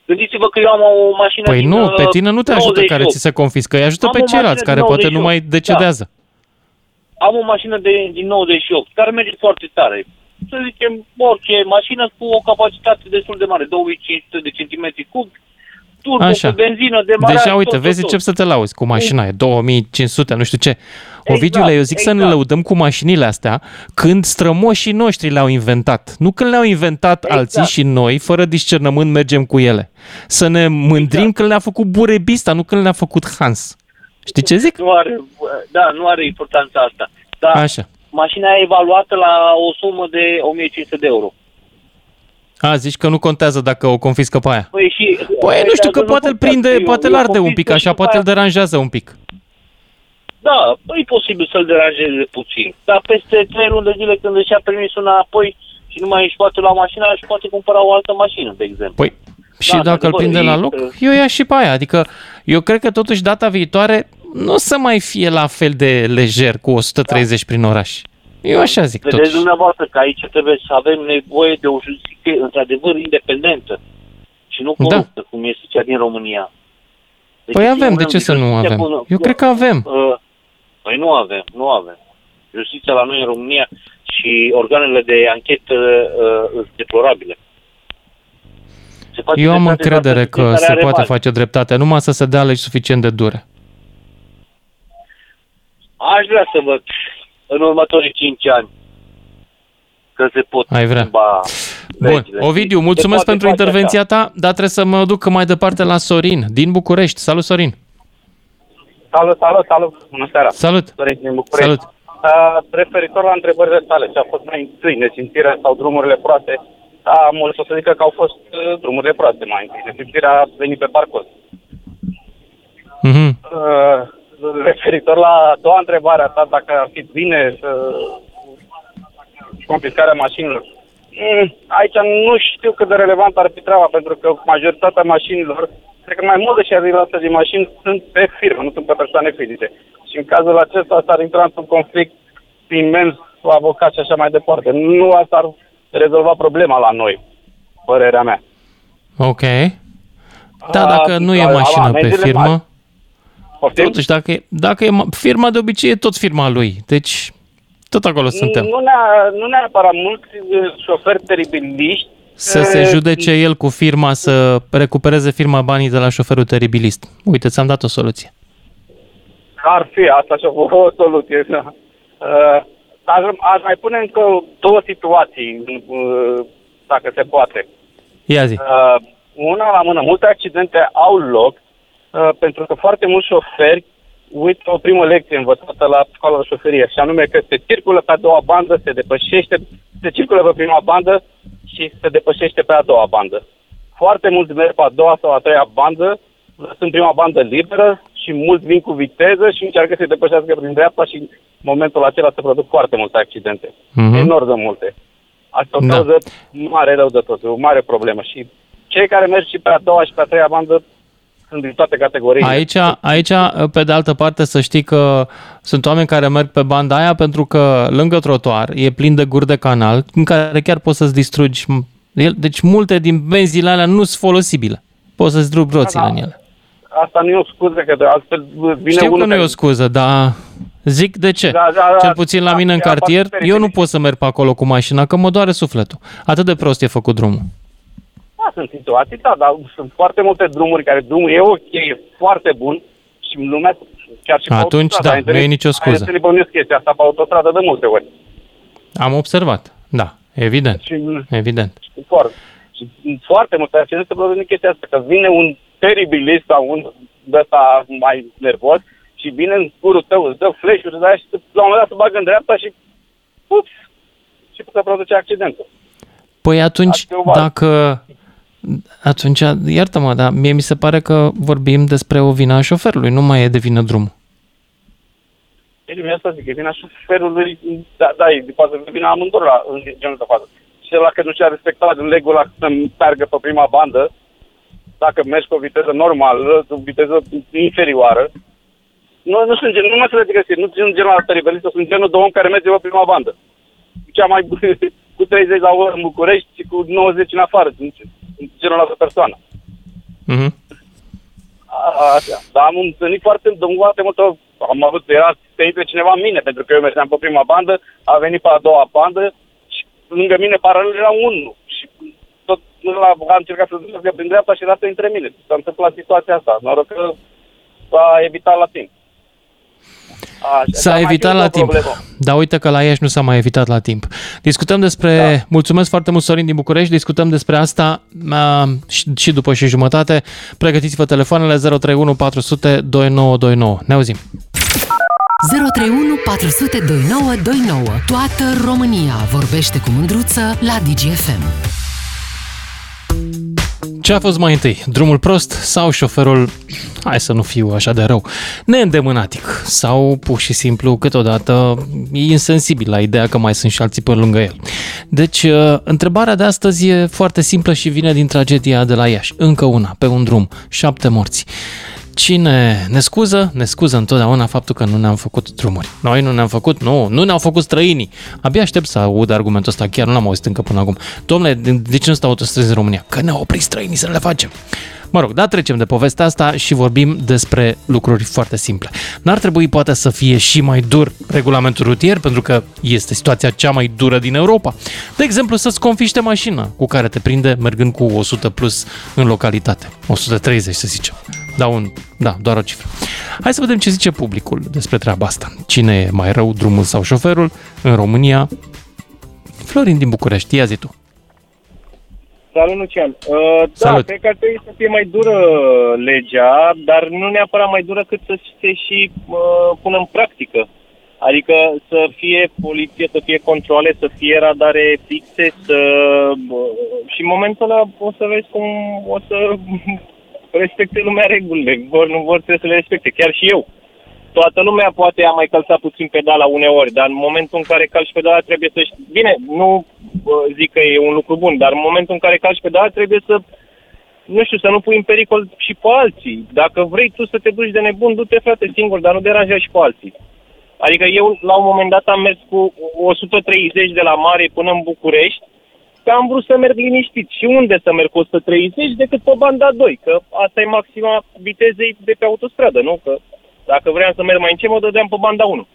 Gândiți-vă că eu am o mașină... Păi nu, pe tine nu te ajută care ți se confiscă, îi ajută am pe ceilalți care poate nu mai decedează. Da. Am o mașină de, din nouăzeci și opt, care merge foarte tare. Să zicem, orice mașină cu o capacitate destul de mare, două mii cinci sute de centimetri cubi, turbo, cu benzină, demarare... Deja, uite, tot, vezi, încep să te lauzi cu mașina e două mii cinci sute, nu știu ce. Ovidiule, exact, eu zic exact. Să ne lăudăm cu mașinile astea când strămoșii noștri le-au inventat. Nu când le-au inventat exact. alții și noi, fără discernământ, mergem cu ele. Să ne mândrim exact. când le-a făcut Burebista, nu când le-a făcut Hans. Știi ce zic? Nu are, da, nu are importanța asta. Dar așa. Mașina e evaluată la o sumă de o mie cinci sute de euro. A, zici că nu contează dacă o confiscă pe aia. Păi, și, păi nu știu că poate îl prinde, eu, poate îl arde un pic, așa, poate îl deranjează un pic. Da, e posibil să-l deranjeze puțin. Dar peste trei luni de zile când își ia permisul înapoi și nu mai își poate lua mașina, își poate cumpăra o altă mașină, de exemplu. Păi. Și da, dacă îl prinde la loc, eu ia și pe aia. Adică eu cred că totuși data viitoare nu o să mai fie la fel de lejer cu o sută treizeci da. prin oraș. Eu așa zic. Vedeți totuși dumneavoastră că aici trebuie să avem nevoie de o justiție într-adevăr independentă și nu coruptă, da, cum este cea din România. Deci păi avem, de ce să nu avem? Bună. Eu cred că avem. Păi nu avem, nu avem. Justiția la noi în România și organele de anchetă uh, sunt deplorabile. Eu am încredere că se poate face dreptate, numai să se dea legi suficient de dure. Aș vrea să văd în următorii cinci ani că se pot schimba legile. Bun, Ovidiu, mulțumesc pentru intervenția ta, dar trebuie să mă duc mai departe la Sorin din București. Salut, Sorin! Salut, salut, salut! Bună seara! Salut! Sorin din București. Salut. Uh, referitor la întrebările tale, ce a fost mai întâi, nesimțirea sau drumurile proaste, da, mulți o să zică că au fost uh, drumurile proaste mai întâi, nesimțirea a venit pe parcurs. Mm-hmm. Uh, referitor la a doua întrebare a ta, dacă ar fi bine uh, confiscarea mașinilor, mm, aici nu știu cât de relevant ar fi treaba, pentru că majoritatea mașinilor, cred că mai mult de șaizeci la sută din mașini sunt pe firme, nu sunt pe persoane fizice. Și în cazul acesta s-ar intra într-un conflict imens cu avocați și așa mai departe. Nu asta ar rezolva problema la noi, părerea mea. Ok. Da, dacă a, nu e mașină ala, pe firmă, ma- totuși, dacă e, dacă e firma, de obicei e tot firma lui. Deci, tot acolo suntem. Nu, nu neapărat mulți șoferi teribiliști să se judece el cu firma, să recupereze firma banii de la șoferul teribilist. Uite, ți-am dat o soluție. Ar fi asta și o soluție. Aș mai pune încă două situații, dacă se poate. Ia zi. Una la mână, multe accidente au loc, pentru că foarte mulți șoferi uită o primă lecție învățată la școala de șoferie, și anume că se circulă pe a doua bandă, se depășește, se circulă pe prima bandă și se depășește pe a doua bandă. Foarte mulți merg pe a doua sau a treia bandă, sunt prima bandă liberă și mulți vin cu viteză și încearcă să-i depășească prin dreapta și în momentul acela se produc foarte multe accidente. Mm-hmm. Enorm de multe. Asta o cauză mare rău de tot, o mare problemă. Și cei care merg și pe a doua și pe a treia bandă sunt din toate categoriile. Aici, aici, pe de altă parte, să știi că sunt oameni care merg pe banda aia pentru că lângă trotuar e plin de guri de canal în care chiar poți să-ți distrugi. Deci multe din benzile alea nu sunt folosibile. Poți să-ți drugi roțile, da, da, în ele. Asta nu e o scuză, că de altfel vine. Știu unul că nu e o scuză, dar zic de ce. Da, da, da, Cel puțin la da, mine da, în cartier, eu nu pot să merg pe acolo cu mașina, că mă doare sufletul. Atât de prost e făcut drumul. Da, sunt situații, da, dar sunt foarte multe drumuri care drumul e ok, e foarte bun și lumea chiar și pe atunci, autostradă. Da, nu e nicio scuză. Hai să libănesc chestia asta pe autostradă de multe ori. Am observat, da, evident, și, evident. Și foarte, și foarte multe accidente se produc în chestia asta, că vine un teribilist sau un ăsta mai nervos și vine în curul tău, îți dă flash-uri de aia și la un moment dat se bagă în dreapta și ups, și se produce accidentul. Păi atunci, dacă... Atunci, iartă-mă, dar mie mi se pare că vorbim despre o vină a șoferului, nu mai e de vină drumul. Ei, mi-a să zic, e vina șoferului, da, da, e poate vina amândor la genul de față. Și ăla că nu și-a respectat legul să meargă pe prima bandă, dacă mergi cu o viteză normală, cu o viteză inferioară, nu, nu sunt genul, nu mă înțelege că nu sunt genul la teribelistă, sunt genul de om care merge pe prima bandă. Cea mai cu treizeci la oră în București și cu nouăzeci în afară, genul altă persoană. Mm-hmm. Așa. Dar am întâlnit foarte, foarte mult, am avut, era să intre cineva în mine, pentru că eu mergeam pe prima bandă, a venit pe a doua bandă și lângă mine paralel era unul. Și tot la, am încercat să duc prin dreapta și era să intre mine. S-a întâmplat situația asta. Noroc că s-a evitat la timp. Așa, s-a evitat la timp, dar uite că la Iași nu s-a mai evitat la timp. Discutăm despre, da. Mulțumesc foarte mult, Sorin din București, discutăm despre asta uh, și, și după și jumătate. Pregătiți-vă telefoanele zero trei unu patru sute douăzeci și nouă douăzeci și nouă. Ne auzim! zero trei unu patru sute douăzeci și nouă douăzeci și nouă. Toată România vorbește cu Mândruță la D G F M. Ce a fost mai întâi? Drumul prost sau șoferul, hai să nu fiu așa de rău, neîndemânatic sau pur și simplu câteodată insensibil la ideea că mai sunt și alții pe lângă el. Deci, întrebarea de astăzi e foarte simplă și vine din tragedia de la Iași. Încă una, pe un drum, șapte morți. cine ne scuză, ne scuză întotdeauna faptul că nu ne-am făcut drumuri. Noi nu ne-am făcut, nu, nu ne-au făcut străinii. Abia aștept să aud argumentul ăsta, chiar nu l-am auzit încă până acum. Dom'le, de ce nu stau autostrăzi în România? Că ne-au oprit străinii să le facem. Mă rog, da, trecem de povestea asta și vorbim despre lucruri foarte simple. N-ar trebui poate să fie și mai dur regulamentul rutier, pentru că este situația cea mai dură din Europa. De exemplu, să-ți confiște mașina cu care te prinde mergând cu o sută plus în localitate. o sută treizeci, să zicem. Da, un, da, doar o cifră. Hai să vedem ce zice publicul despre treaba asta. Cine e mai rău, drumul sau șoferul? În România, Florin din București, ia zi tu. Salut, Lucian. Uh, da, cred că ar trebui să fie mai dură legea, dar nu neapărat mai dură cât să se și uh, pună în practică. Adică să fie poliție, să fie controle, să fie radare fixe, să... și în momentul ăla o să vezi cum o să respecte lumea regulile. Vor, nu vor, trebuie să le respecte. Chiar și eu. Toată lumea poate a mai călcat puțin pedala uneori, dar în momentul în care calci pedala trebuie să știi... Bine, nu zic că e un lucru bun, dar în momentul în care calci pedala trebuie să, nu știu, să nu pui în pericol și pe alții. Dacă vrei tu să te duci de nebun, du-te, frate, singur, dar nu deranja și pe alții. Adică eu la un moment dat am mers cu o sută treizeci de la Mare până în București, că am vrut să merg liniștit. Și unde să merg cu o sută treizeci decât pe banda doi, că asta e maxima vitezei de pe autostradă, nu? Că dacă vreau să merg mai încet, mă dădeam pe banda unu.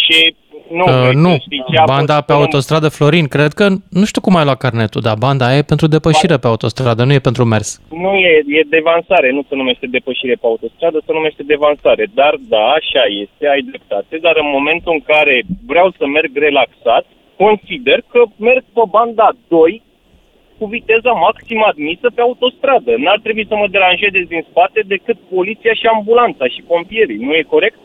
Și nu, uh, nu. Știi, banda pe autostradă, Florin, cred că, nu știu cum ai luat carnetul, dar banda e pentru depășire pe autostradă, nu e pentru mers. Nu, e, e devansare, nu se numește depășire pe autostradă, se numește devansare. Dar da, așa este, ai dreptate, dar în momentul în care vreau să merg relaxat, consider că merg pe banda doi cu viteza maximă admisă pe autostradă. N-ar trebui să mă deranjeze din spate decât poliția și ambulanța și pompierii. Nu e corect?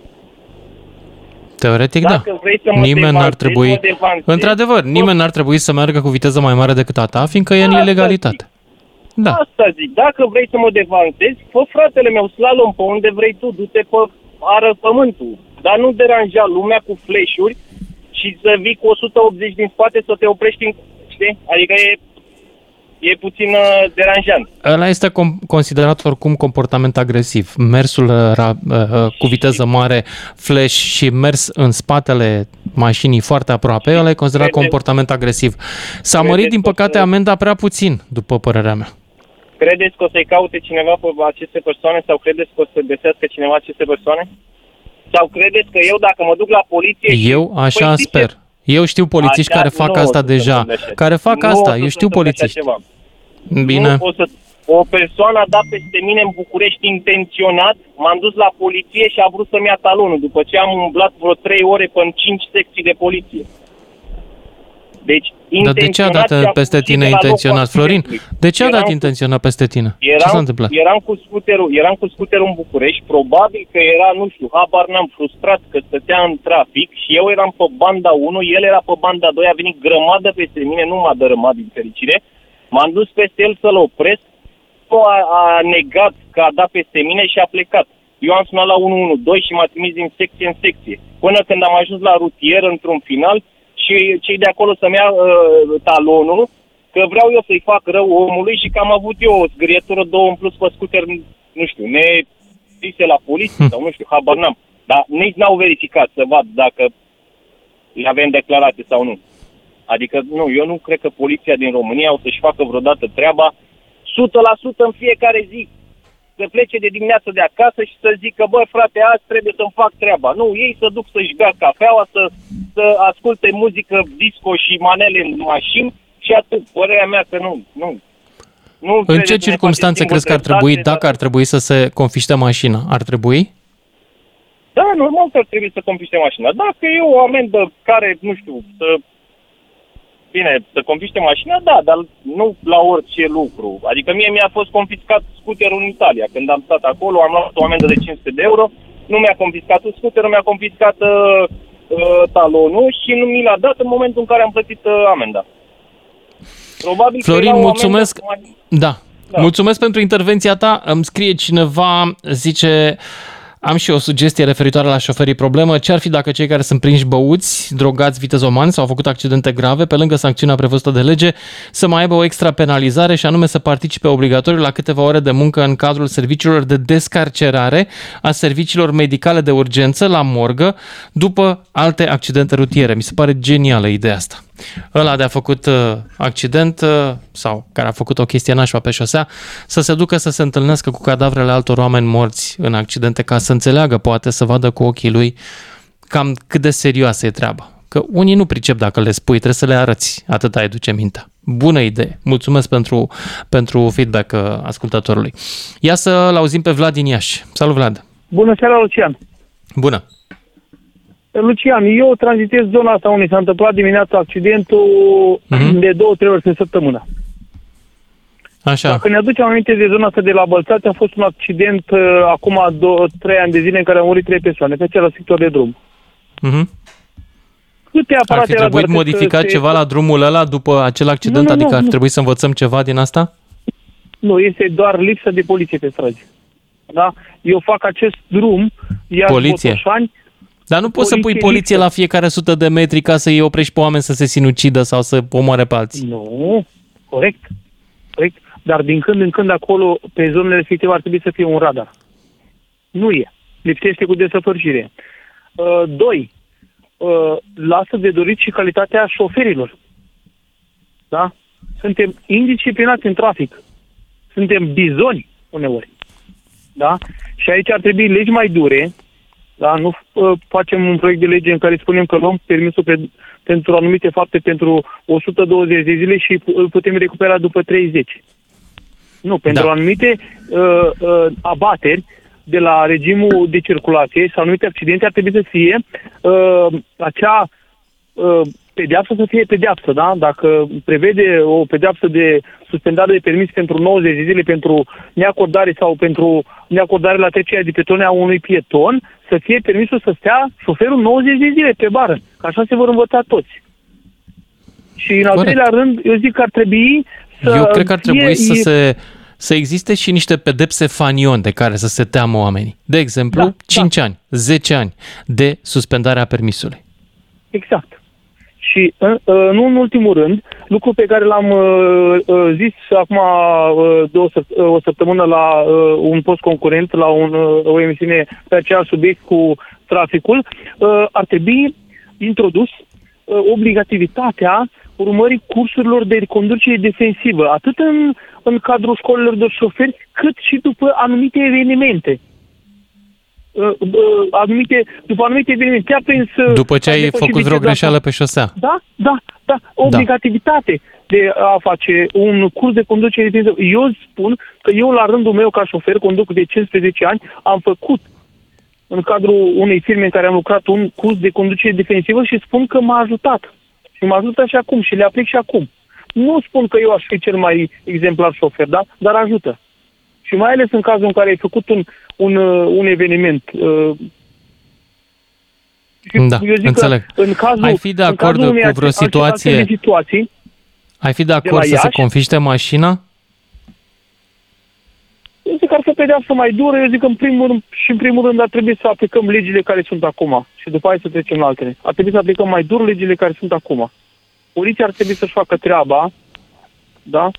Teoretic, dacă da. Vrei să mă nimeni devanțe, n-ar trebui... Devanțe, într-adevăr, nimeni n-ar trebui să meargă cu viteză mai mare decât a ta, fiindcă e în ilegalitate. Zic. Da. Asta zic. Dacă vrei să mă devansezi, fă, fratele meu, slalom pe unde vrei tu, du-te pe ară pământul. Dar nu deranja lumea cu flash-uri și să vii cu o sută optzeci din spate să te oprești în... Știi? Adică e... E puțin deranjant. Ăla este com- considerat oricum comportament agresiv. Mersul ra- cu viteză mare, flash și mers în spatele mașinii foarte aproape, ăla e considerat crede, comportament agresiv. S-a mărit, din păcate, să... amenda prea puțin, după părerea mea. Credeți că o să-i caute cineva pe aceste persoane sau credeți că o să găsească cineva aceste persoane? Sau credeți că eu, dacă mă duc la poliție... Eu așa păi, sper. Zice... Eu știu polițiști care fac asta deja. Care fac asta, eu știu polițiști. Bine. Nu, o, să, o persoană a dat peste mine în București intenționat, m-am dus la poliție și a vrut să-mi ia talonul, după ce am umblat vreo trei ore până cinci secții de poliție. Deci, dar de ce a dat peste tine intenționat, Florin? De ce a dat intenționat peste tine? Eram, ce s-a întâmplat? Eram cu scuterul, eram cu scuterul în București, probabil că era, nu știu, habar n-am, frustrat că stătea în trafic și eu eram pe banda unu, el era pe banda doi, a venit grămadă peste mine, nu m-a dărâmat din fericire, m-am dus peste el să-l opresc, a, a negat că a dat peste mine și a plecat. Eu am sunat la unu unu doi și m-a trimis din secție în secție, până când am ajuns la rutier într-un final, și cei de acolo să-mi ia uh, talonul, că vreau eu să-i fac rău omului și că am avut eu o zgârietură, două în plus pe scuter, nu știu, ne zise la poliție sau nu știu, habar n-am. Dar nici n-au verificat să vad dacă le avem declarate sau nu. Adică, nu, eu nu cred că poliția din România o să-și facă vreodată treaba o sută la sută în fiecare zi. Să plece de dimineață de acasă și să zică, bă, frate, azi trebuie să-mi fac treaba. Nu, ei să duc să-și bea cafeaua, să, să asculte muzică, disco și manele în mașini și atât. Părerea mea că nu, nu. nu în ce circunstanțe crezi că ar trebui, dacă ar trebui să se confiște mașina? Ar trebui? Da, normal că ar trebui să confiște mașina. Dacă e o amendă care, nu știu, să... Bine, să confiște mașina, da, dar nu la orice lucru. Adică mie mi-a fost confiscat scuterul în Italia. Când am stat acolo, am luat o amendă de cinci sute de euro, nu mi-a confiscat scuterul, mi-a confiscat uh, uh, talonul și nu mi l-a dat în momentul în care am plătit uh, amenda. Probabil Florin, că mulțumesc. Amendă... Da. Da, mulțumesc pentru intervenția ta. Îmi scrie cineva, zice... Am și o sugestie referitoare la șoferii problemă. Ce ar fi dacă cei care sunt prinși băuți, drogați, vitezomani sau au făcut accidente grave, pe lângă sancțiunea prevăzută de lege, să mai aibă o extra penalizare și anume să participe obligatoriu la câteva ore de muncă în cadrul serviciilor de descarcerare, a serviciilor medicale de urgență, la morgă, după alte accidente rutiere. Mi se pare genială ideea asta. Ăla de a făcut accident sau care a făcut o chestie nașpa pe șosea să se ducă să se întâlnească cu cadavrele altor oameni morți în accidente ca să înțeleagă, poate să vadă cu ochii lui cam cât de serioasă e treaba. Că unii nu pricep dacă le spui, trebuie să le arăți, atât ai duce mintea. Bună idee! Mulțumesc pentru, pentru feedback ascultătorului. Ia să-l auzim pe Vlad din Iași. Salut, Vlad! Bună seara, Lucian! Bună! Lucian, eu tranzitez zona asta unde s-a întâmplat dimineața accidentul mm-hmm. de două, trei ori pe săptămână. Așa. Dacă ne aducem aminte de zona asta de la Bălțați, a fost un accident uh, acum două, trei ani de zile în care au murit trei persoane pe același sector de drum. Mm-hmm. Câte aparate ar fi trebuit radar, modificat ceva se... la drumul ăla după acel accident? Nu, nu, adică nu, ar nu. trebui să învățăm ceva din asta? Nu, este doar lipsă de poliție pe străzi. Da? Eu fac acest drum, iar Botoșani... Dar nu poți să pui poliție la fiecare sută de metri ca să-i oprești pe oameni să se sinucidă sau să omoare pe alții. Nu, corect. corect. Dar din când în când acolo, pe zonele respective, ar trebui să fie un radar. Nu e. Lipsește cu desăvârșire. Uh, doi, uh, lasă de dorit și calitatea șoferilor. Da? Suntem indisciplinați în trafic. Suntem bizoni uneori. Da? Și aici ar trebui legi mai dure. Da, nu facem un proiect de lege în care spunem că luăm permisul pe, pentru anumite fapte pentru o sută douăzeci de zile și îl putem recupera după treizeci. Nu, pentru da. anumite uh, uh, abateri de la regimul de circulație sau anumite accidente ar trebui să fie uh, acea uh, pedeapsă să fie pedeapsă, da? Dacă prevede o pedeapsă de suspendare de permis pentru nouăzeci de zile pentru neacordare sau pentru neacordare la trecerea de pietone a unui pieton, să fie permisul să stea șoferul nouăzeci de zile pe bară. Așa se vor învăța toți. Și în al treilea rând, eu zic că ar trebui să... Eu cred că ar trebui fie... să, se, să existe și niște pedepse fanion de care să se teamă oamenii. De exemplu, da, cinci da. ani, zece ani de suspendarea permisului. Exact. Și, nu în ultimul rând, lucru pe care l-am uh, zis acum uh, două, o săptămână la uh, un post concurent, la un, uh, o emisiune pe același subiect cu traficul, uh, ar trebui introdus uh, obligativitatea urmării cursurilor de conducere defensivă, atât în, în cadrul școlilor de șoferi, cât și după anumite evenimente. Anumite, după anumite evenimente aprins, după ce ai făcut vreo greșeală pe șosea. Da, da, da. Obligativitate da. de a face un curs de conducere. Eu spun că eu, la rândul meu, ca șofer, conduc de cincisprezece ani, am făcut în cadrul unei firme în care am lucrat un curs de conducere defensivă și spun că m-a ajutat. Și m-a ajutat și acum și le aplic și acum. Nu spun că eu aș fi cel mai exemplar șofer, da? Dar ajută. Și mai ales în cazul în care ai făcut un, un, un eveniment. Da, eu zic înțeleg. Că în cazul, ai fi de acord cu vreo situație? Situații, ai fi de acord de să Iași, se confiște mașina? Eu zic că ar fi pedeapsă mai dură. Eu zic că în primul rând, și în primul rând ar trebui să aplicăm legile care sunt acum. Și după aia să trecem la altele. Ar trebui să aplicăm mai dur legile care sunt acum. Poliția ar trebui să-și facă treaba, da?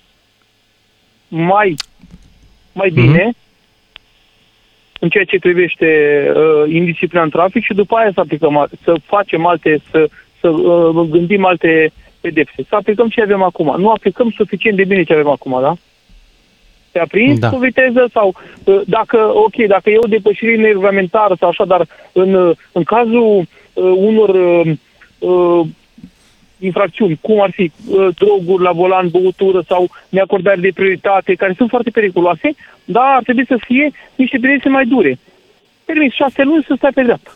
Mai... mai bine mm-hmm. în ceea ce privește uh, indisciplina în trafic și după aia să aplicăm, să facem alte, să, să uh, gândim alte pedepse. Să aplicăm ce avem acum. Nu aplicăm suficient de bine ce avem acum, da? Te aprins da. cu viteză sau uh, dacă, ok, dacă e o depășire nereglementară sau așa, dar în, uh, în cazul uh, unor uh, uh, infracțiuni, cum ar fi uh, droguri la volan, băutură sau neacordare de prioritate, care sunt foarte periculoase, dar ar trebui să fie niște pedepse mai dure. Permis șase luni să stai pe dreapta.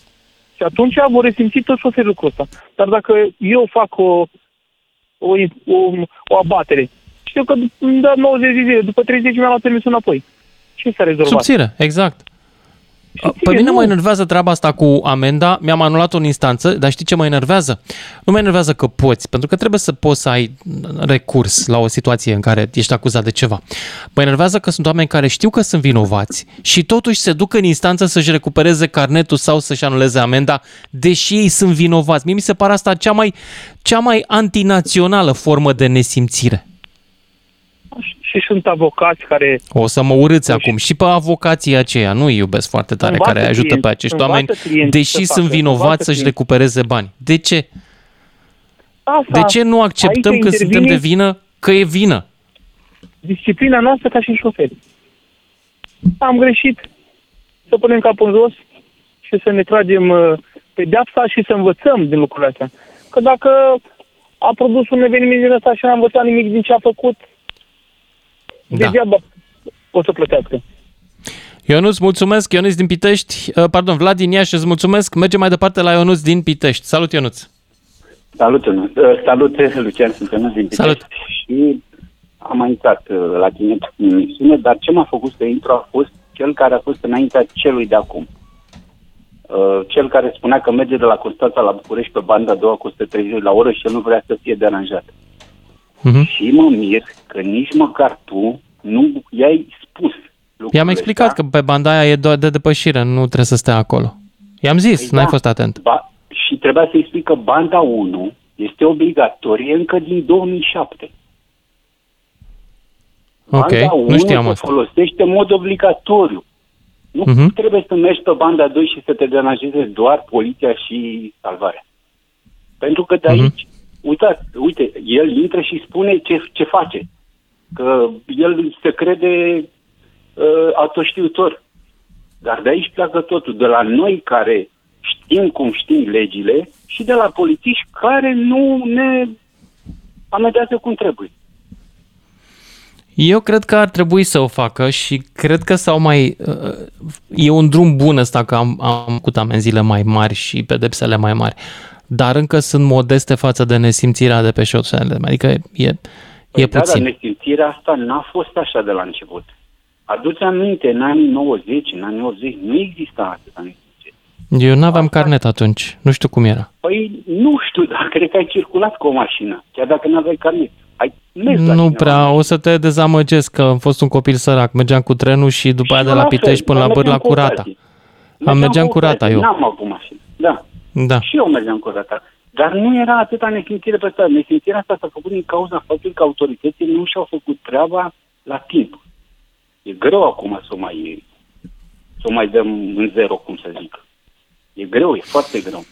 Și atunci vor resimți tot șoferul lucrul ăsta. Dar dacă eu fac o, o, o, o abatere, știu că îmi dă nouăzeci de zile, după treizeci mi-am luat permisul înapoi. Ce s-a rezolvat? Subțire, exact. Pe mine nu mă enervează treaba asta cu amenda, mi-am anulat-o în instanță, dar știi ce mă enervează? Nu mă enervează că poți, pentru că trebuie să poți să ai recurs la o situație în care ești acuzat de ceva. Mă enervează că sunt oameni care știu că sunt vinovați și totuși se duc în instanță să-și recupereze carnetul sau să-și anuleze amenda, deși ei sunt vinovați. Mie mi se pare asta cea mai, cea mai antinațională formă de nesimțire. Și sunt avocați care... O să mă urâți acum. Și pe avocații aceia, nu îi iubesc foarte tare, care client, ajută pe acești oameni, deși sunt vinovați, să-și recupereze bani. De ce? Asta, de ce nu acceptăm că suntem de vină, că e vină? Disciplina noastră ca și șoferi. Am greșit. Să punem capul în jos și să ne tragem pedeapsa și să învățăm din lucrurile astea. Că dacă a produs un eveniment din ăsta și n-a învățat nimic din ce a făcut, da. Degeaba o să plătească. Ionuț, mulțumesc. Ionuț din Pitești, pardon, Vlad din Iași, îți mulțumesc. Mergem mai departe la Ionuț din Pitești. Salut, Ionuț. Salut, Ionuț. Salut, Lucian, sunt Ionuț din Pitești. Salut. Și am mai intrat la tine în emisiune, dar ce m-a făcut să intru a fost cel care a fost înaintea celui de acum. Cel care spunea că merge de la Constanța la București pe banda a doua cu o sută treizeci la oră și el nu vrea să fie deranjat. Uhum. Și mă mir că nici măcar tu nu i-ai spus lucrurile. I-am explicat da? Că pe banda aia e doar de depășire, nu trebuie să stea acolo. I-am zis, păi n-ai da. Fost atent. Ba- și trebuia să-i explic că banda unu este obligatorie încă din două mii șapte. Banda okay. unu nu știam se asta. Folosește în mod obligatoriu. Nu uhum. Trebuie să mergi pe banda doi și să te deranjeze doar poliția și salvarea. Pentru că de aici uhum. Uitați, uite, el intră și spune ce, ce face. Că el se crede uh, atoștiutor. Dar de aici pleacă totul. De la noi care știm cum știm legile și de la polițiști care nu ne amedează cum trebuie. Eu cred că ar trebui să o facă și cred că s-au mai... E un drum bun ăsta că am, am făcut amenzile mai mari și pedepsele mai mari. Dar încă sunt modeste față de nesimțirea de pe șoțele. Adică e, păi e da, puțin. Dar nesimțirea asta n-a fost așa de la început. Aduți aminte, în anii nouăzeci, în anii optzeci, nu exista atâta nesimțire. Eu n-aveam asta... carnet atunci. Nu știu cum era. Păi nu știu, dar cred că ai circulat cu o mașină. Chiar dacă n-aveai carnet. Ai nu prea, o să te dezamăgesc că am fost un copil sărac. Mergeam cu trenul și după și aia de la Pitești până la Bârla cu rata. Am mergeam cu rata eu. N-am avut mașină, da. Da. Și eu mergeam cu rata. Dar nu era atâta nesimțire pe asta. Nesimțirea asta s-a făcut din cauza faptului că autoritățile nu și-au făcut treaba la timp. E greu acum să o mai, să o mai dăm în zero, cum să zic. E greu, e foarte greu.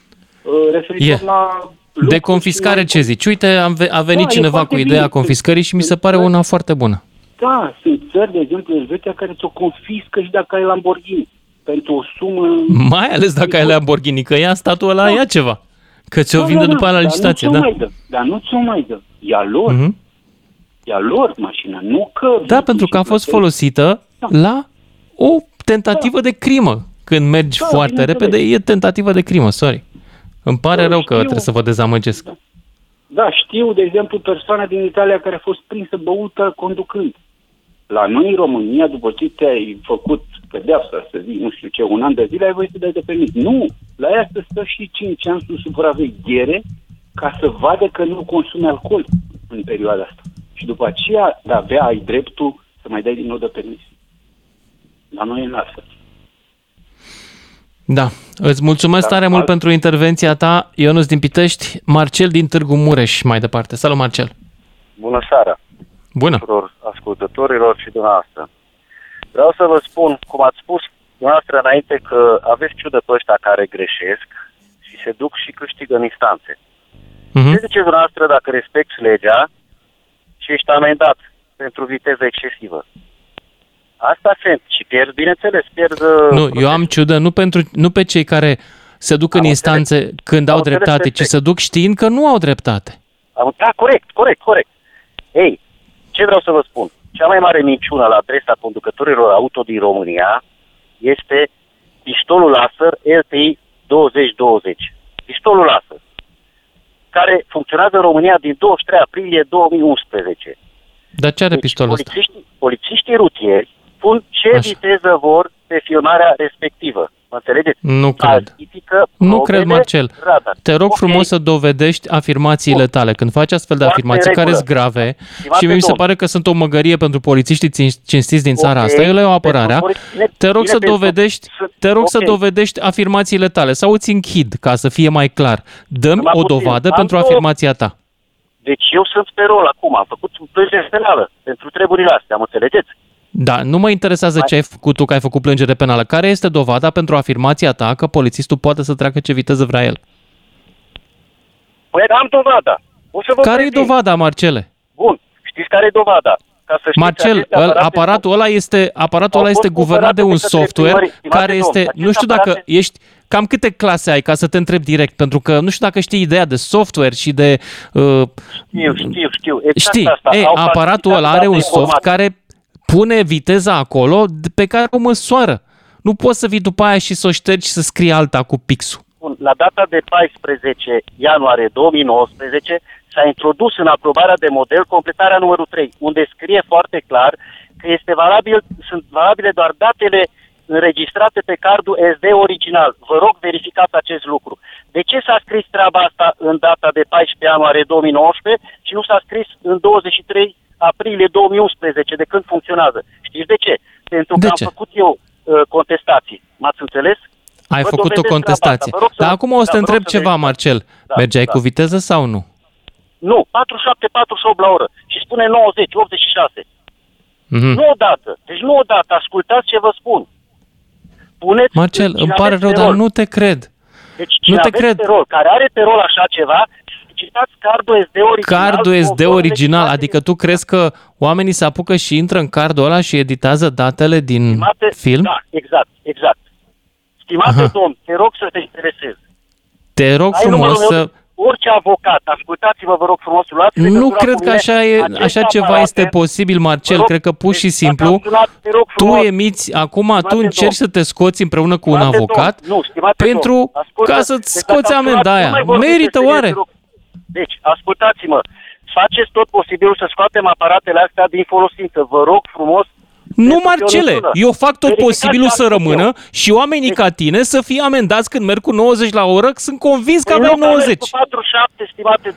Referitor yeah. la... De confiscare la... ce zici? Uite, am ve- a venit da, cineva cu ideea bine. Confiscării și mi se pare una foarte bună. Da, sunt țări, de exemplu, Elveția, care ți-o confiscă și dacă ai Lamborghini. Pentru o sumă... Mai ales dacă ai Lamborghini, că ia statul ăla, da. Ia ceva. Că ți-o da, vinde da, după aia la licitație, da? Mai dă, dar nu ți-o mai dă. Ia lor. Mm-hmm. Ia lor mașina, nu că... Da, pentru că a fost folosită da. La o tentativă da. De crimă. Când mergi da, foarte repede, e tentativă de crimă, sorry. Îmi pare da, rău că știu. Trebuie să vă dezamăgesc. Da. Da, știu, de exemplu, persoana din Italia care a fost prinsă băută conducând. La noi, în România, după ce te-ai făcut pedeapsa, să zic, nu știu ce, un an de zile, ai voie să dai de permis. Nu! La ea să stă și cinci ani sub supraveghere ca să vadă că nu consumi alcool în perioada asta. Și după aceea, de avea, ai dreptul să mai dai din nou de permis. La noi e în asta. Da. Îți mulțumesc Dar tare alt... mult pentru intervenția ta, Ionuț din Pitești, Marcel din Târgu Mureș, mai departe. Salut, Marcel! Bună seara! Bună! Tuturor ascultătorilor și dumneavoastră. Vreau să vă spun, cum ați spus dumneavoastră înainte, că aveți ciudă pe ăștia care greșesc și se duc și câștigă în instanțe. Uh-huh. De ce dumneavoastră, dacă respecti legea și ești amendat pentru viteză excesivă? Asta sunt și pierd, bineînțeles, pierd... Nu, eu am ciudă nu, pentru, nu pe cei care se duc am în instanțe înțeles. Când am au dreptate, respect. Ci se duc știind că nu au dreptate. Am, da, corect, corect, corect. Ei, ce vreau să vă spun? Cea mai mare minciună la adresa conducătorilor auto din România este pistolul laser L T I douăzeci douăzeci. Pistolul laser, care funcționează în România din douăzeci și trei aprilie două mii unsprezece. Dar ce are deci, pistolul ăsta? Polițiștii, polițiștii rutieri pun ce Așa. Viteză vor cesionarea respectivă. Mă înțelegeți? Nu cred. Itică, nu cred, Marcel. Radar. Te rog okay. frumos să dovedești afirmațiile tale. Când faci astfel de afirmații care sunt grave Stimate și mi se pare că sunt o măgărie pentru polițiștii cinstiți din țara okay. asta, eu le iau apărarea, te rog, să dovedești, te rog okay. să dovedeți afirmațiile tale sau îți închid ca să fie mai clar. Dă-mi o dovadă am pentru o... afirmația ta. Deci eu sunt pe rol acum, am făcut plângere penală pentru treburile astea, mă înțelegeți? Da, nu mă interesează Hai. ce ai făcut tu, că ai făcut plângere penală. Care este dovada pentru afirmația ta că polițistul poate să treacă ce viteză vrea el? Păi am dovada. Care e dovada, Marcele? Bun, știți care e dovada? Ca să Marcel, aparatul ăla este, aparatul ăla este guvernat de un software care este, nu știu dacă ești... Cam câte clase ai, ca să te întreb direct, pentru că nu știu dacă știi ideea de software și de... Uh, știu, știu, știu. Exact știi, asta. Ei, aparatul ăla are un soft care pune viteza acolo pe care o măsoară. Nu poți să vii după aia și să o ștergi și să scrii alta cu pixul. La data de paisprezece ianuarie două mii nouăsprezece s-a introdus în aprobarea de model completarea numărul trei, unde scrie foarte clar că este valabil, sunt valabile doar datele înregistrate pe cardul S D original. Vă rog, verificați acest lucru. De ce s-a scris treaba asta în data de paisprezece ianuarie două mii nouăsprezece și nu s-a scris în douăzeci și trei aprilie două mii unsprezece, de când funcționează? Știți de ce? Pentru că de am ce? făcut eu uh, contestații. M-ați înțeles? Ai Vă făcut o contestație. Dar acum o să te întreb ceva, Marcel. Da, Mergeai da. cu viteză sau nu? Nu. patruzeci și șapte patruzeci și opt la oră. Și spune nouăzeci, optzeci și șase. Mm-hmm. Nu odată. Deci nu odată. Ascultați ce vă spun. Puneți Marcel, îmi pare rău, dar nu te cred. Deci cine nu te cred. Perol, care are perol așa ceva, citați cardul S D original. Cardul S D original, adică tu crezi că oamenii se apucă și intră în cardul ăla și editează datele din Stimate, film? Da, exact, exact. Stimate Aha. domn, te rog să te interesezi. Te rog Ai frumos să... Meu? Orice avocat, ascultați-vă, vă rog frumos, luați... Nu cred că așa, e, așa ceva aparate, este posibil, Marcel, rog, cred că pur și simplu frumos, tu emiți, acum tu încerci domn. să te scoți împreună cu stimate un avocat nu, pentru Ascultă, ca să-ți scoți amenda aia. Merită oare? Deci, ascultați-mă, faceți tot posibilul să scoatem aparatele astea din folosință, vă rog frumos. Nu, Marcele, eu fac tot posibilul să rămână și oamenii ca tine să fie amendați când merg cu nouăzeci la oră, sunt convins că aveai nouăzeci.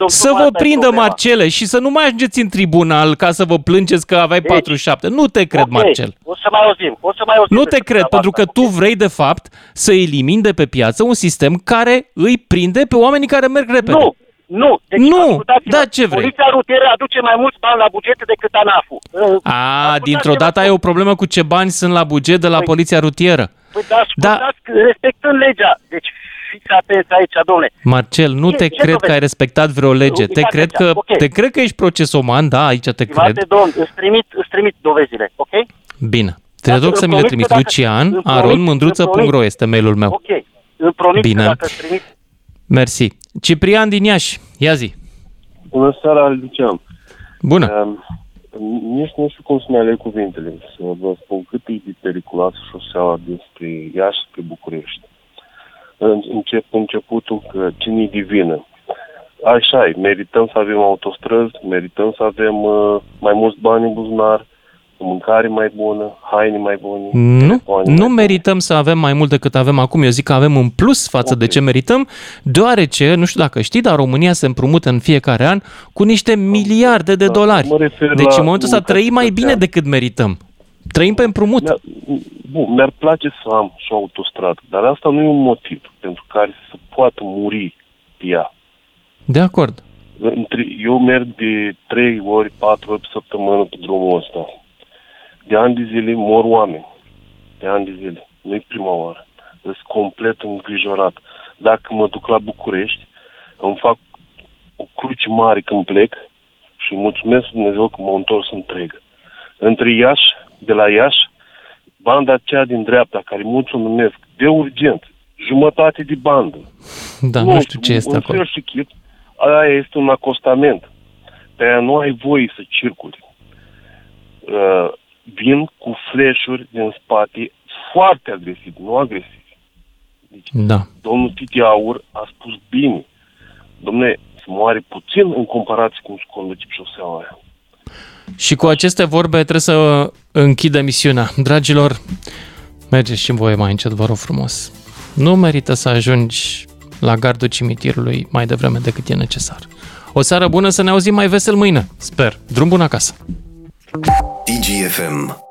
Să vă prindă, Marcele, și să nu mai ajungeți în tribunal ca să vă plângeți că aveai patruzeci și șapte. Nu te cred, Marcel. O să mai auzim, o să mai auzim. Nu te cred, pentru că tu vrei, de fapt, să elimini de pe piață un sistem care îi prinde pe oamenii care merg repede. Nu! Nu, deci nu. Da, ce vrei? Poliția rutieră aduce mai mulți bani la buget decât ANAF-ul. A, dintr-o dată ai o problemă cu ce bani sunt la buget de la păi, poliția rutieră. Păi, dar da. respectând legea. Deci fiți atenți aici, domnule. Marcel, nu ce, te ce cred că ai respectat vreo lege. Te cred, că, okay. te cred că ești procesoman, da, aici te Stimate cred. Domn, îți trimit, îți trimit dovezile, ok? Bine. Te rog da, să mi le trimit. Lucian, aron mândruță punct ro este mail-ul meu. Ok. Îmi promit Bine. că dacă îți trimit... Mersi. Ciprian din Iași, ia zi. Bună seara, Lucian. Bună. Uh, nici nu știu cum să-mi aleg cuvintele. Să vă spun cât e de periculoasă șoseaua despre Iași spre București. Încep începutul că cine-i divină. Așa e, merităm să avem autostrăzi, merităm să avem uh, mai mulți bani în buzunar, mâncare mai bună, haine mai bune. Nu, nu merităm să avem mai mult decât avem acum. Eu zic că avem un plus față okay. de ce merităm, deoarece, nu știu dacă știi, dar România se împrumută în fiecare an cu niște miliarde de dolari. Deci în momentul ăsta trăim mai bine decât merităm. Trăim pe împrumut. Bun, mi-ar place să am și o autostradă, dar asta nu e un motiv pentru care să poată muri pe ea. De acord. Eu merg de trei ori, patru ori pe săptămână pe drumul ăsta. De ani de zile mor oameni. De ani de zile. Nu-i prima oară. Sunt complet îngrijorat. Dacă mă duc la București, îmi fac o cruce mare când plec și mulțumesc Dumnezeu că m-am întors întreg. Între Iași, de la Iași, banda aceea din dreapta, care mulți o numesc de urgent, jumătate de bandă. Da, nu, nu știu ce este acolo. În fel și chip, aia este un acostament. Pe aia nu ai voie să circuli. Uh, Vin cu flash-uri din spate foarte agresiv, nu agresiv. Deci, da. Domnul Titi Aur a spus bine. Dom'le, se moare puțin în comparație cu cum se conduce șoseaua aia. Și cu aceste vorbe trebuie să închidem emisiunea. Dragilor, Mergeți și voi mai încet, vă rog frumos. Nu merită să ajungi la gardul cimitirului mai devreme decât e necesar. O seară bună, să ne auzim mai vesel mâine, sper. Drum bun acasă. D G F M